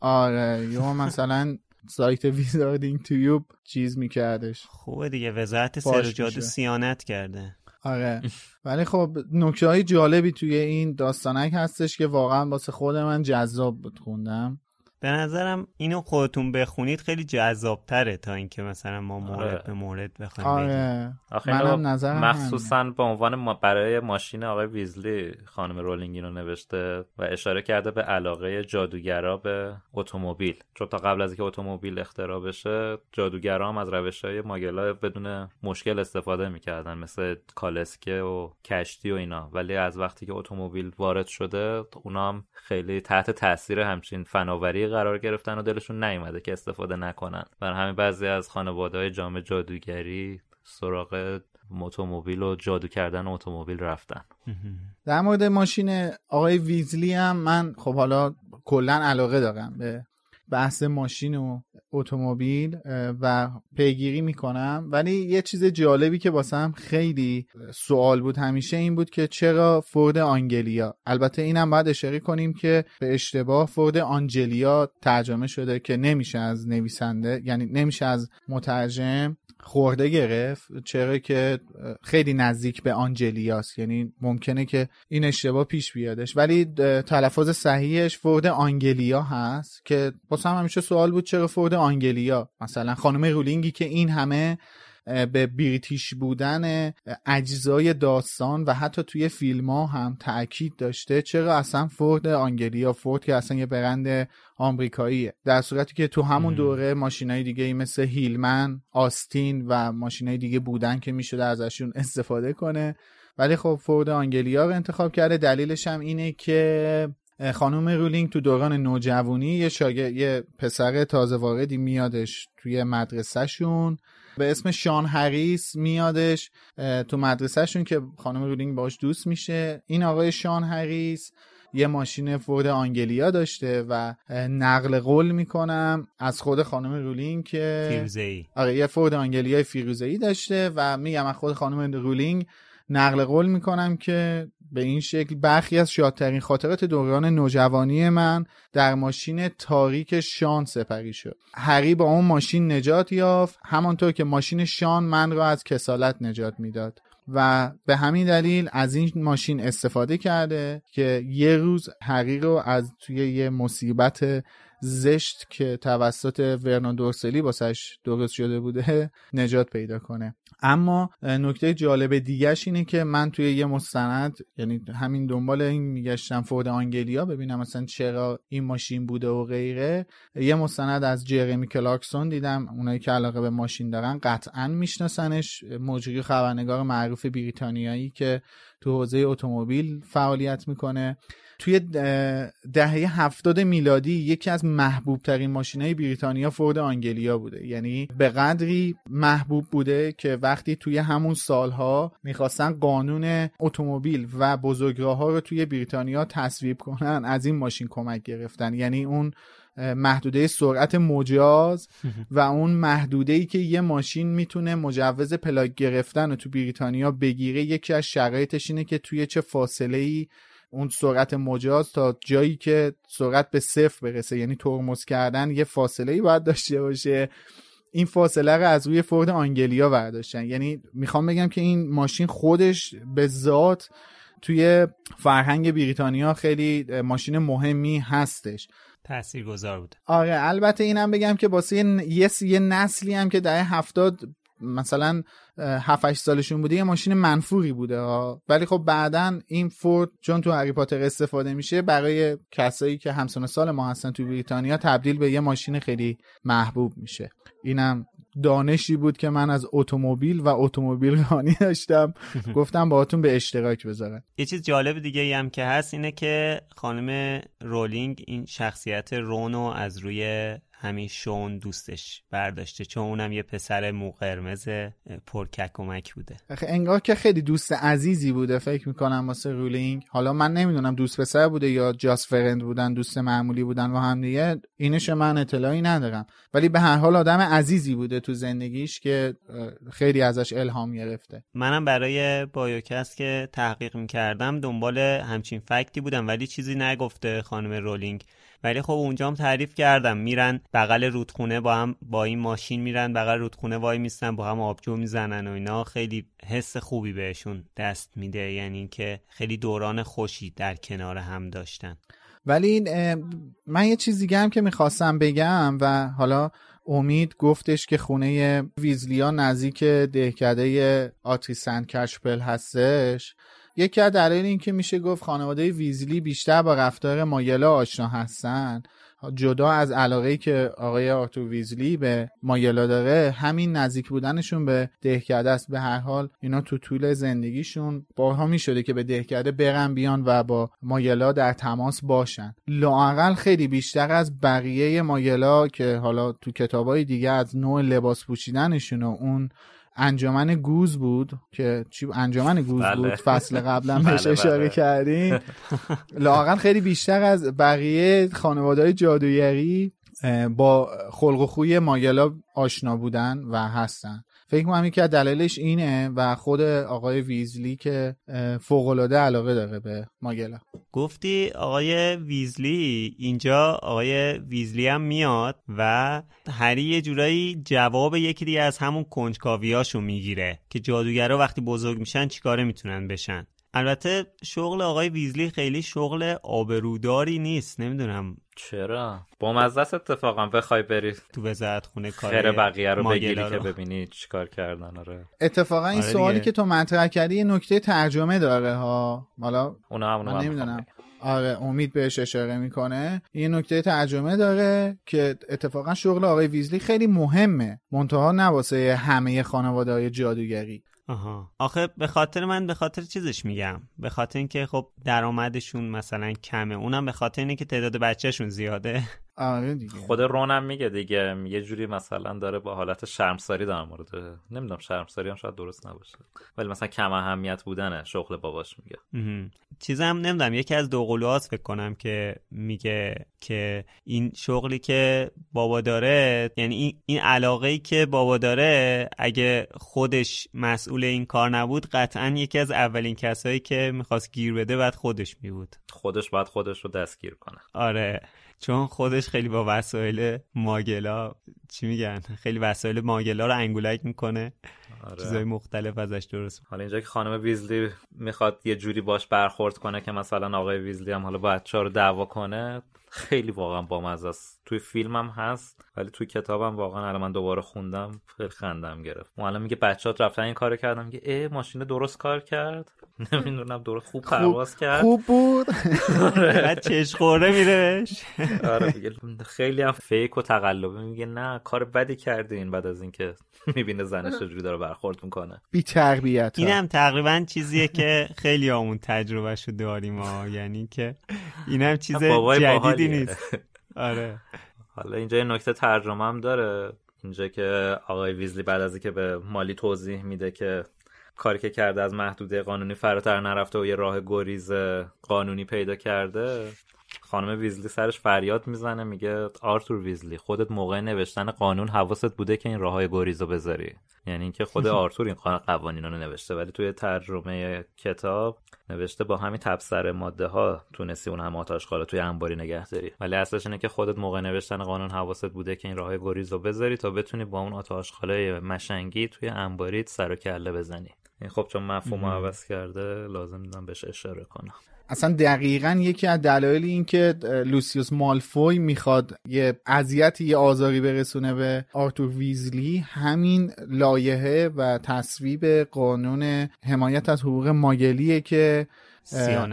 آره یا مثلا سایت ویزاردینگ تیوب چیز میکردش. خوبه دیگه، وزارت سحر و جادو سیانت کرده. آره. ولی خب نکته‌های جالبی توی این داستانک هستش که واقعا واسه خود من جذاب بود خوندم. به نظرم اینو خودتون بخونید خیلی جذاب‌تره تا اینکه مثلا ما مورد آره. به مورد بخونیم. آره. منم نظرم مخصوصاً به عنوان ما برای ماشین آقای ویزلی خانم رولینگ رو نوشته و اشاره کرده به علاقه جادوگرا به اتومبیل. چون تا قبل از اینکه اتومبیل اختراع بشه، جادوگرا هم از روش‌های ماگلا بدون مشکل استفاده می‌کردن، مثل کالسکه و کشتی و اینا. ولی از وقتی که اتومبیل وارد شده، اونا هم خیلی تحت تاثیر همچین فناوری قرار گرفتن و دلشون نیومده که استفاده نکنن. برای همین بعضی از خانواده‌های جامعه جادوگری سراغ اتومبیل و جادو کردن اتومبیل رفتن. در مورد ماشین آقای ویزلی هم من خب حالا کلا علاقه دارم به بحث ماشین و اتومبیل و پیگیری میکنم، ولی یه چیز جالبی که واسم خیلی سوال بود همیشه این بود که چرا فورد آنگلیا؟ البته اینم باید اشاره کنیم که به اشتباه فورد آنگلیا ترجمه شده که نمیشه از نویسنده، یعنی نمیشه از مترجم خورده گرفت، چرا که خیلی نزدیک به آنگلیاست، یعنی ممکنه که این اشتباه پیش بیادش، ولی تلفظ صحیحش فورد آنگلیا هست که واسه هم همیشه سوال بود چرا فورد آنگلیا. مثلا خانم رولینگی که این همه به بریتیش بودن اجزای داستان و حتی توی فیلم ها هم تأکید داشته، چرا اصلا فورد آنگلیا؟ فورد که اصلا یه برند آمریکاییه، در صورتی که تو همون دوره ماشینای دیگه مثل هیلمن، آستین و ماشینای دیگه بودن که میشده ازشون استفاده کنه، ولی خب فورد آنگلیا رو انتخاب کرده. دلیلش هم اینه که خانم رولینگ تو دوران نوجوانی یه شاگرد، یه پسر تازه واردی میادش توی مدرسه شون به اسم شان هریس میادش تو مدرسه شون که خانم رولینگ باش دوست میشه. این آقای شان هریس یه ماشین فورد آنگلیا داشته و نقل قول میکنم از خود خانم رولینگ که فیروزه‌ای، آره یه فورد آنگلیای فیروزه‌ای داشته و میگم از خود خانم رولینگ نقل قول میکنم که به این شکل برخی از شادترین خاطرات دوران نوجوانی من در ماشین تاریک شان سپری شد. هری با اون ماشین نجات یافت، همانطور که ماشین شان من را از کسالت نجات میداد و به همین دلیل از این ماشین استفاده کرده که یه روز هری رو از توی یه مصیبت زشت که توسط ورنون دورسلی واسش درست شده بوده نجات پیدا کنه. اما نکته جالب دیگه‌ش اینه که من توی یه مستند، یعنی همین دنبال این میگشتم فورد آنگلیا ببینم مثلا چرا این ماشین بوده و غیره، یه مستند از جرمی کلاکسون دیدم. اونایی که علاقه به ماشین دارن قطعاً میشناسنش، مجری خبرنگار معروف بریتانیایی که تو حوزه اتومبیل فعالیت میکنه. توی دهه هفتاد میلادی یکی از محبوب ترین ماشینای بریتانیا فورد آنگلیا بوده، یعنی به قدری محبوب بوده که وقتی توی همون سالها میخواستن قانون اتومبیل و بزرگراه‌ها رو توی بریتانیا تصویب کنن، از این ماشین کمک گرفتن. یعنی اون محدوده سرعت مجاز و اون محدوده‌ای که یه ماشین میتونه مجوز پلاک گرفتن رو تو بریتانیا بگیره، یکی از شرایطش اینه که توی چه فاصله‌ای اون سرعت مجاز تا جایی که سرعت به صفر برسه، یعنی ترمز کردن یه فاصله‌ای باید داشته باشه. این فاصله رو از روی فورد آنگلیا برداشتن. یعنی میخوام بگم که این ماشین خودش به ذات توی فرهنگ بریتانیا خیلی ماشین مهمی هستش، تاثیرگذار بوده. آره البته اینم بگم که واسه یه یه نسلی هم که در هفتاد مثلا هفت هشت سالشون بوده یه ماشین منفوری بوده ها. ولی خب بعدن این فورد چون تو هری پاتر استفاده میشه، برای کسایی که همسن سال ما هستن تو بریتانیا تبدیل به یه ماشین خیلی محبوب میشه. اینم دانشی بود که من از اتومبیل و اتومبیل رانی داشتم گفتم باهاتون به اشتراک بذارم. یه چیز جالب دیگه هم که هست اینه که خانم رولینگ این شخصیت رونو از روی همین شون دوستش برداشته، چون اونم یه پسر مو قرمز پرککمک بوده. انگار که خیلی دوست عزیزی بوده فکر میکنم واسه رولینگ. حالا من نمیدونم دوست پسر بوده یا جاست فرند بودن، دوست معمولی بودن و هم دیگه، اینش من اطلاعی ندارم، ولی به هر حال آدم عزیزی بوده تو زندگیش که خیلی ازش الهام گرفته. منم برای بایوکست که تحقیق میکردم دنبال همچین فکتی بودم، ولی چیزی نگفته خانم رولینگ. ولی خب اونجا هم تعریف کردم، میرن بغل رودخونه با هم با این ماشین میرن بغل رودخونه وای میستن با هم آبجو میزنن و اینا، خیلی حس خوبی بهشون دست میده، یعنی که خیلی دوران خوشی در کنار هم داشتن. ولی این من یه چیز دیگه هم که میخواستم بگم و حالا امید گفتش که خونه ویزلیا نزدیک دهکده آتری سنت کچپول هستش. یکی از دلایل این که میشه گفت خانواده ویزلی بیشتر با رفتار مایلا آشنا هستن، جدا از علاقه‌ای که آقای آرتور ویزلی به مایلا داره، همین نزدیک بودنشون به دهکده است. به هر حال اینا تو طول زندگیشون بارها میشده که به دهکده برن بیان و با مایلا در تماس باشن، لااقل خیلی بیشتر از بقیه مایلا که حالا تو کتابای دیگه از نوع لباس پوشیدنشون و اون انجمن گوز بود که چی انجمن گوز بله. بود فصل قبلا بهش اشاره بله. کردین. لااقل خیلی بیشتر از بقیه خانواده‌های جادوگری با خلق و خوی ماگلا آشنا بودن و هستن. فکر می‌کنم که دلیلش اینه و خود آقای ویزلی که فوق‌العاده علاقه داره به ماگلا. گفتی آقای ویزلی، اینجا آقای ویزلی هم میاد و هری یه جورایی جواب یکی دیگه از همون کنجکاویاشو میگیره که جادوگرا وقتی بزرگ میشن چیکاره میتونن بشن. البته شغل آقای ویزلی خیلی شغل آبروداری نیست، نمیدونم چرا. با مزدست اتفاقا بخوای بری تو وزارتخونه کاری خیر بقیه رو بگیری رو. که ببینی چیکار کردن. آره اتفاقا این آره سوالی دیگه. که تو مطرح کردی یه نکته ترجمه داره ها، حالا اونا هم نمیدونم. آره امید بهش اشاره میکنه. این نکته ترجمه داره که اتفاقا شغل آقای ویزلی خیلی مهمه، منتها نه واسه همه خانواده‌های جادوگری. آها آخه به خاطر من به خاطر چیزش میگم، به خاطر اینکه خب درآمدشون مثلا کمه، اونم به خاطر اینه که تعداد بچه‌شون زیاده. آره دیگه خود رونم میگه دیگه، یه جوری مثلا داره با حالت شرمساری در مورد، نمیدونم شرمساری هم شاید درست نباشه، ولی مثلا کم اهمیت بودنه شغل باباش میگه. چیزم نمیدونم یکی از دو قلوهاست فکر کنم که میگه که این شغلی که بابا داره، یعنی این علاقه‌ای که بابا داره اگه خودش مسئول این کار نبود قطعاً یکی از اولین کسایی که میخواست گیر بده بعد خودش میبود، خودش بعد خودش رو دستگیر کنه. آره چون خودش خیلی با وسایل ماگلا چی میگن خیلی وسایل ماگلا رو انگولک میکنه. آره. چیزای مختلف ازش درست. حالا اینجا که خانم ویزلی میخواد یه جوری باش برخورد کنه که مثلا آقای ویزلی هم حالا بچه‌ها رو دعوا کنه، خیلی واقعا بامزه است. توی فیلمم هست ولی توی کتابم واقعا الان من دوباره خوندم خیلی خندم گرفت. معلم میگه بچه‌هات رفتن این کارو کردن، میگه اه ماشین درست کار کرد، نمیدونم درست خوب پرواز کرد، خوب بود، بعد چش خورده میرهش. آره میگه خیلی هم فیک و تقلبه، میگه نه کار بدی کردین، بعد از اینکه میبینه زنش چجوری داره برخورد میکنه، بی تربیت. اینم تقریبا چیزیه که خیلی همون تجربهشو داریم ها، یعنی که اینم چیز جدیدی نیست. آره حالا اینجا یه نکته ترجمه هم داره، اینجا که آقای ویزلی بعد از اینکه به مالی توضیح میده که کاری که کرده از محدوده قانونی فراتر نرفته و یه راه گریز قانونی پیدا کرده، خانم ویزلی سرش فریاد میزنه میگه آرتور ویزلی خودت موقع نوشتن قانون حواست بوده که این راههای گریزو بذاری، یعنی اینکه خود آرتور این قوانین رو نوشته، ولی توی ترجمه کتاب نوشته با همین تبصره ماده ها تونستی اون هم آتشخاله توی انباری نگه داری، ولی اصلش اینه که خودت موقع نوشتن قانون حواست بوده که این راههای گریزو بذاری تا بتونی با اون آتشخاله مشنگی توی انباریت سر و کله بزنی. این خب چون مفهومو عوض کرده لازم دیدم بهش اشاره کنم. اصلا دقیقاً یکی از دلایل این که لوسیوس مالفوی میخواد یه اذیتی یه آزاری برسونه به آرتور ویزلی همین لایحه و تصویب قانون حمایت از حقوق ماگلیه که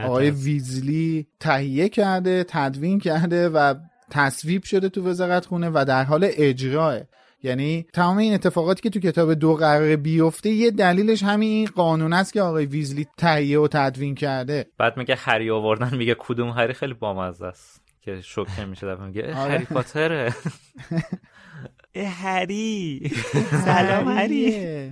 آقای ویزلی تهیه کرده، تدوین کرده و تصویب شده تو وزارتخونه و در حال اجراه. یعنی تمام این اتفاقاتی که تو کتاب دو قرار بیفته یه دلیلش همین قانون است که آقای ویزلی تهیه و تدوین کرده. بعد میگه هری آوردن، میگه کدوم هری، خیلی بامزه است که شوکه میشه دفعه میگه هری پاتره. ای هری سلام هری.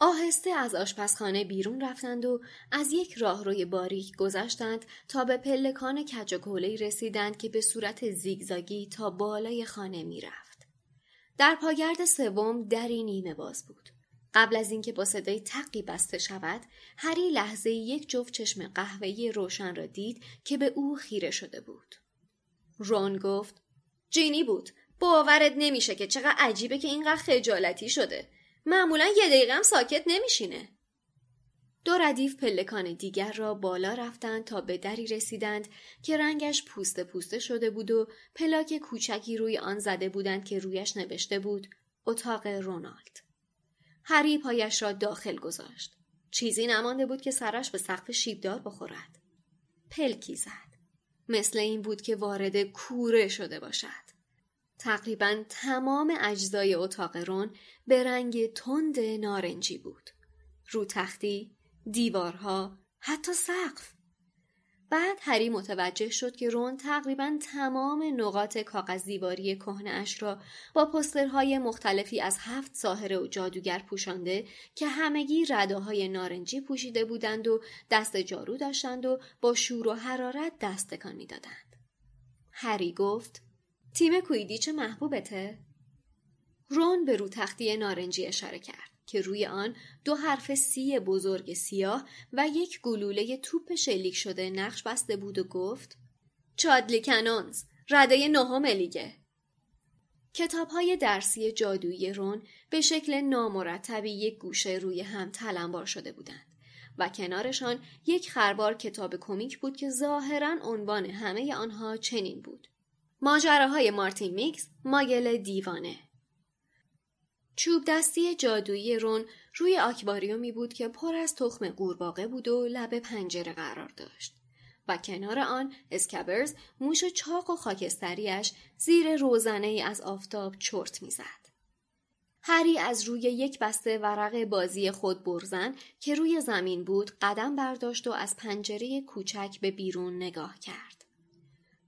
آهسته از آشپزخانه بیرون رفتند و از یک راهروی باریک گذشتند تا به پلکان کج و کوله‌ای رسیدند که به صورت زیگزاگی تا بالای خانه می رفت. در پاگرد سوم دری نیمه باز بود. قبل از اینکه با صدای تقی بسته شود، هری لحظه یک جفت چشم قهوه‌ای روشن را دید که به او خیره شده بود. رون گفت: جینی بود. باورت نمیشه که چقدر عجیبه که اینقدر خجالتی شده. معمولا یه دقیقه هم ساکت نمیشینه. دو ردیف پلکان دیگر را بالا رفتند تا به دری رسیدند که رنگش پوسته پوسته شده بود و پلاک کوچکی روی آن زده بودند که رویش نوشته بود اتاق رونالد. هری پایش را داخل گذاشت. چیزی نمانده بود که سرش به سقف شیبدار بخورد. پلکی زد. مثل این بود که وارد کوره شده باشد. تقریباً تمام اجزای اتاق رون به رنگ تند نارنجی بود. رو تختی، دیوارها، حتی سقف. بعد هری متوجه شد که رون تقریباً تمام نقاط کاغذ دیواری کهنه اش را با پوسترهای مختلفی از هفت ساحره و جادوگر پوشانده که همگی رداهای نارنجی پوشیده بودند و دست جارو داشتند و با شور و حرارت دست تکان می‌دادند. هری گفت: تیم کویدیچ محبوبته؟ رون به رو تختی نارنجی اشاره کرد که روی آن دو حرف سی بزرگ سیاه و یک گلوله توپ شلیک شده نقش بسته بود و گفت: چادلی کنونز، رده نهم لیگه. کتاب‌های درسی جادویی رون به شکل نامرتبی یک گوشه روی هم تلمبار شده بودند و کنارشان یک خروار کتاب کمیک بود که ظاهراً عنوان همه آنها چنین بود: ماجراهای مارتین میکس، ماگل دیوانه. چوب دستی جادویی رون روی آکواریومی بود که پر از تخم قورباغه بود و لب پنجره قرار داشت و کنار آن اسکبرز، موش چاق و خاکستریش زیر روزنه‌ای از آفتاب چرت می‌زد. هری از روی یک بسته ورق بازی خود برزن که روی زمین بود قدم برداشت و از پنجره کوچک به بیرون نگاه کرد.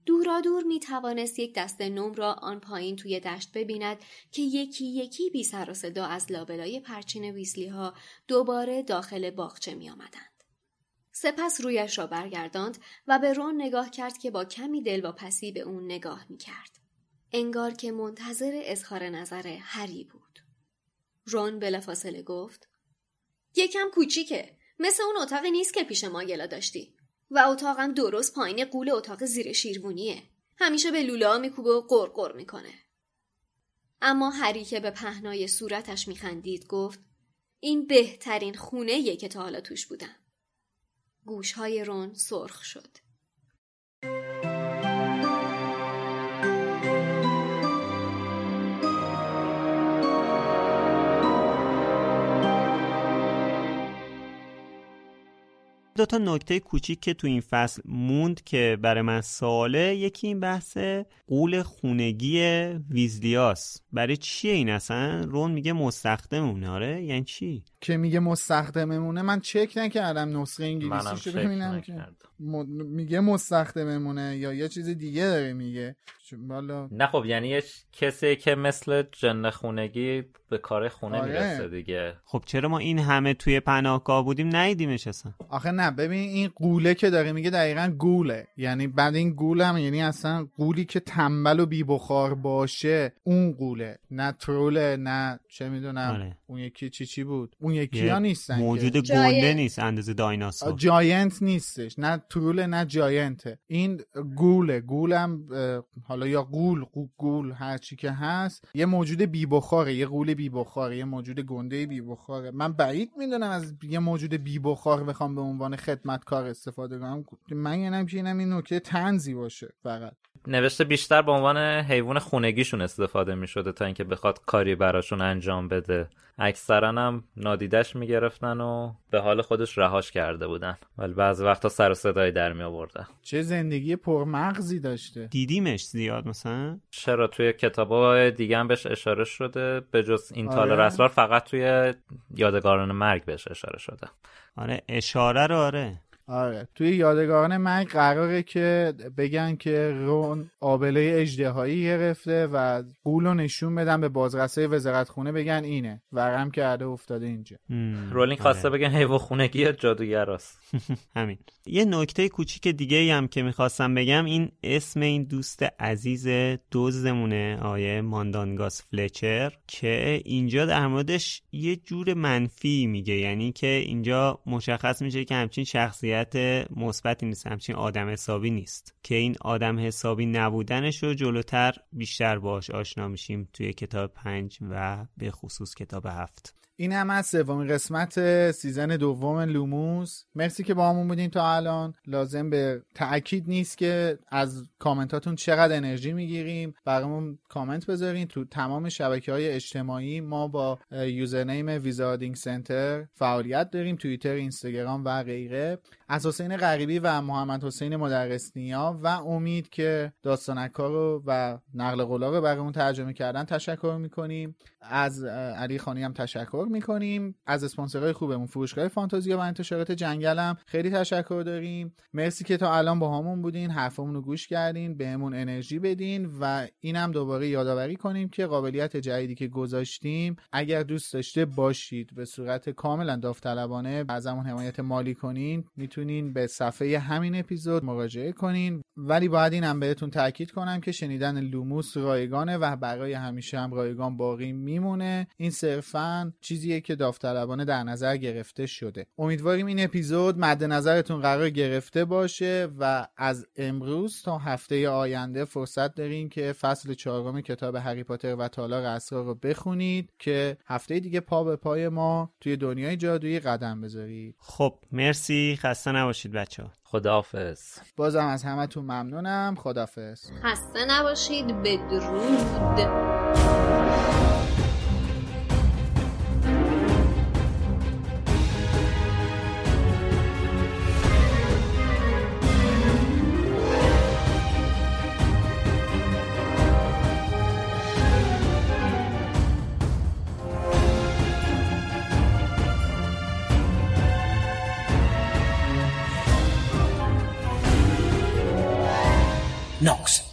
دورا دور می توانست یک دسته نم را آن پایین توی دشت ببیند که یکی یکی بی سر و صدا از لابلای پرچین ویزلی ها دوباره داخل باغچه می آمدند. سپس رویش را برگرداند و به رون نگاه کرد که با کمی دلواپسی به اون نگاه می کرد. انگار که منتظر اظهار نظر هری بود. رون بلافاصله گفت: یکم کوچیکه، مثل اون اتاقی نیست که پیش ماگلا داشتی. و اتاقم درست پایین قول اتاق زیر شیروانیه. همیشه به لوله ها میکوبه و قرقر میکنه. اما هری که به پهنای صورتش میخندید گفت: این بهترین خونه یه که تا حالا توش بودم. گوشهای رون سرخ شد. دو تا نکته کوچیک که تو این فصل موند که برای من سواله، یکی این بحث غول خونگی ویزلیاس. برای چیه این اصلا؟ رون میگه مستخدممونه. آره یعنی چی که میگه مستخدممونه؟ من چک نکردم نسخه انگلیسیشو ببینم که م... میگه مستخدممونه یا یه چیز دیگه داره میگه. بالا نه خب یعنی یه کسی که مثل جن خونگی به کار خونه آره. میرسه دیگه. خب چرا ما این همه توی پناهگاه بودیم ندیدیمش اصلا؟ آخه نه ببین، این قوله که داره میگه دقیقاً گوله. یعنی بعد این گول هم یعنی اصلا قولی که تنبل و بی بخار باشه اون قوله، نه تروله، نه چه میدونم آره. اون یکی چی چی بود؟ اون یکی ها نیستن، موجود گنده نیست اندازه دایناسور، جاینت نیستش، نه تروله نه جاینته. این گوله. گولم حالا یا گول گول, گول هر چی که هست یه موجود بی بخاره، یه قوله بی بخاره، یه موجود گنده بی بخاره. من بعید میدونم از یه موجود بی بخار بخوام به عنوان خدمتکار استفاده کنم. من یعنی اینم این نکته طنزی باشه فقط. نوشته بیشتر به عنوان حیوان خونگیشون استفاده می‌شده تا اینکه بخواد کاری براشون انجام بده. اکثرا هم نادیدش می‌گرفتن و به حال خودش رهاش کرده بودن، ولی بعضی وقتا سر و صدای در می‌آوردن. چه زندگی پرمغزی داشته. دیدیمش زیاد مثلا؟ چرا توی کتاب‌های دیگه هم بهش اشاره شده، به جز این آره. تالار اسرار فقط توی یادگاران مرگ بهش اشاره شده. آره اشاره رو آره. آره توی یادگاران مرگ قراره که بگن که رون آبله اژدهایی گرفته و قولو نشون بدن به بازرسه وزارتخونه، بگن اینه ورم کرده افتاده اینجا. رولینگ خواسته بگن حیوان خونگی جادوگراست. همین. یه نکته کوچیک دیگه هم که میخواستم بگم، این اسم این دوست عزیز دزدمونه، آیه ماندانگاس فلیچر، که اینجا در موردش یه جور منفی میگه، یعنی که اینجا مشخص میشه که همچین شخصیت مثبتی نیست، همچین آدم حسابی نیست، که این آدم حسابی نبودنشو جلوتر بیشتر باش آشنا میشیم توی کتاب پنج و به خصوص کتاب هفت. این هم از سومین قسمت سیزن دوم لوموس. مرسی که با همون بودین تا الان. لازم به تأکید نیست که از کامنتاتون چقدر انرژی میگیریم، برامون کامنت بذارین تو تمام شبکه‌های اجتماعی. ما با یوزرنیم ویزاردینگ سنتر فعالیت داریم، توییتر، اینستاگرام و غیره. از حسین غریبی و محمدحسین مدرسنیا و امید که داستانک‌ها رو و نقل قول‌ها برامون ترجمه کردن تشکر می‌کنیم. از علی خانی هم تشکر میکنیم. از اسپانسرهای خوبمون فروشگاه فانتازیو و انتشارات جنگل هم خیلی تشکر داریم. مرسی که تا الان با همون بودین، حرفمون رو گوش کردین، بهمون انرژی بدین و اینم دوباره یادآوری کنیم که قابلیت جدیدی که گذاشتیم، اگر دوست داشته باشید به صورت کاملا داوطلبانه ازمون حمایت مالی کنین، میتونین به صفحه همین اپیزود مراجعه کنین. ولی باید اینم بهتون تاکید کنم که شنیدن لوموس رایگانه و برای همیشه هم رایگان باقی میمونه. این صرفاً چیزیه که داوطلبانه در نظر گرفته شده. امیدواریم این اپیزود مد نظرتون قرار گرفته باشه و از امروز تا هفته آینده فرصت دارین که فصل چهارم کتاب هری پاتر و تالار اسرار رو بخونید که هفته دیگه پا به پای ما توی دنیای جادویی قدم بذارید. خب مرسی، خسته نباشید بچه‌ها. خداحافظ. بازم از همتون ممنونم. خداحافظ. خسته نباشید. بدرود. Nox.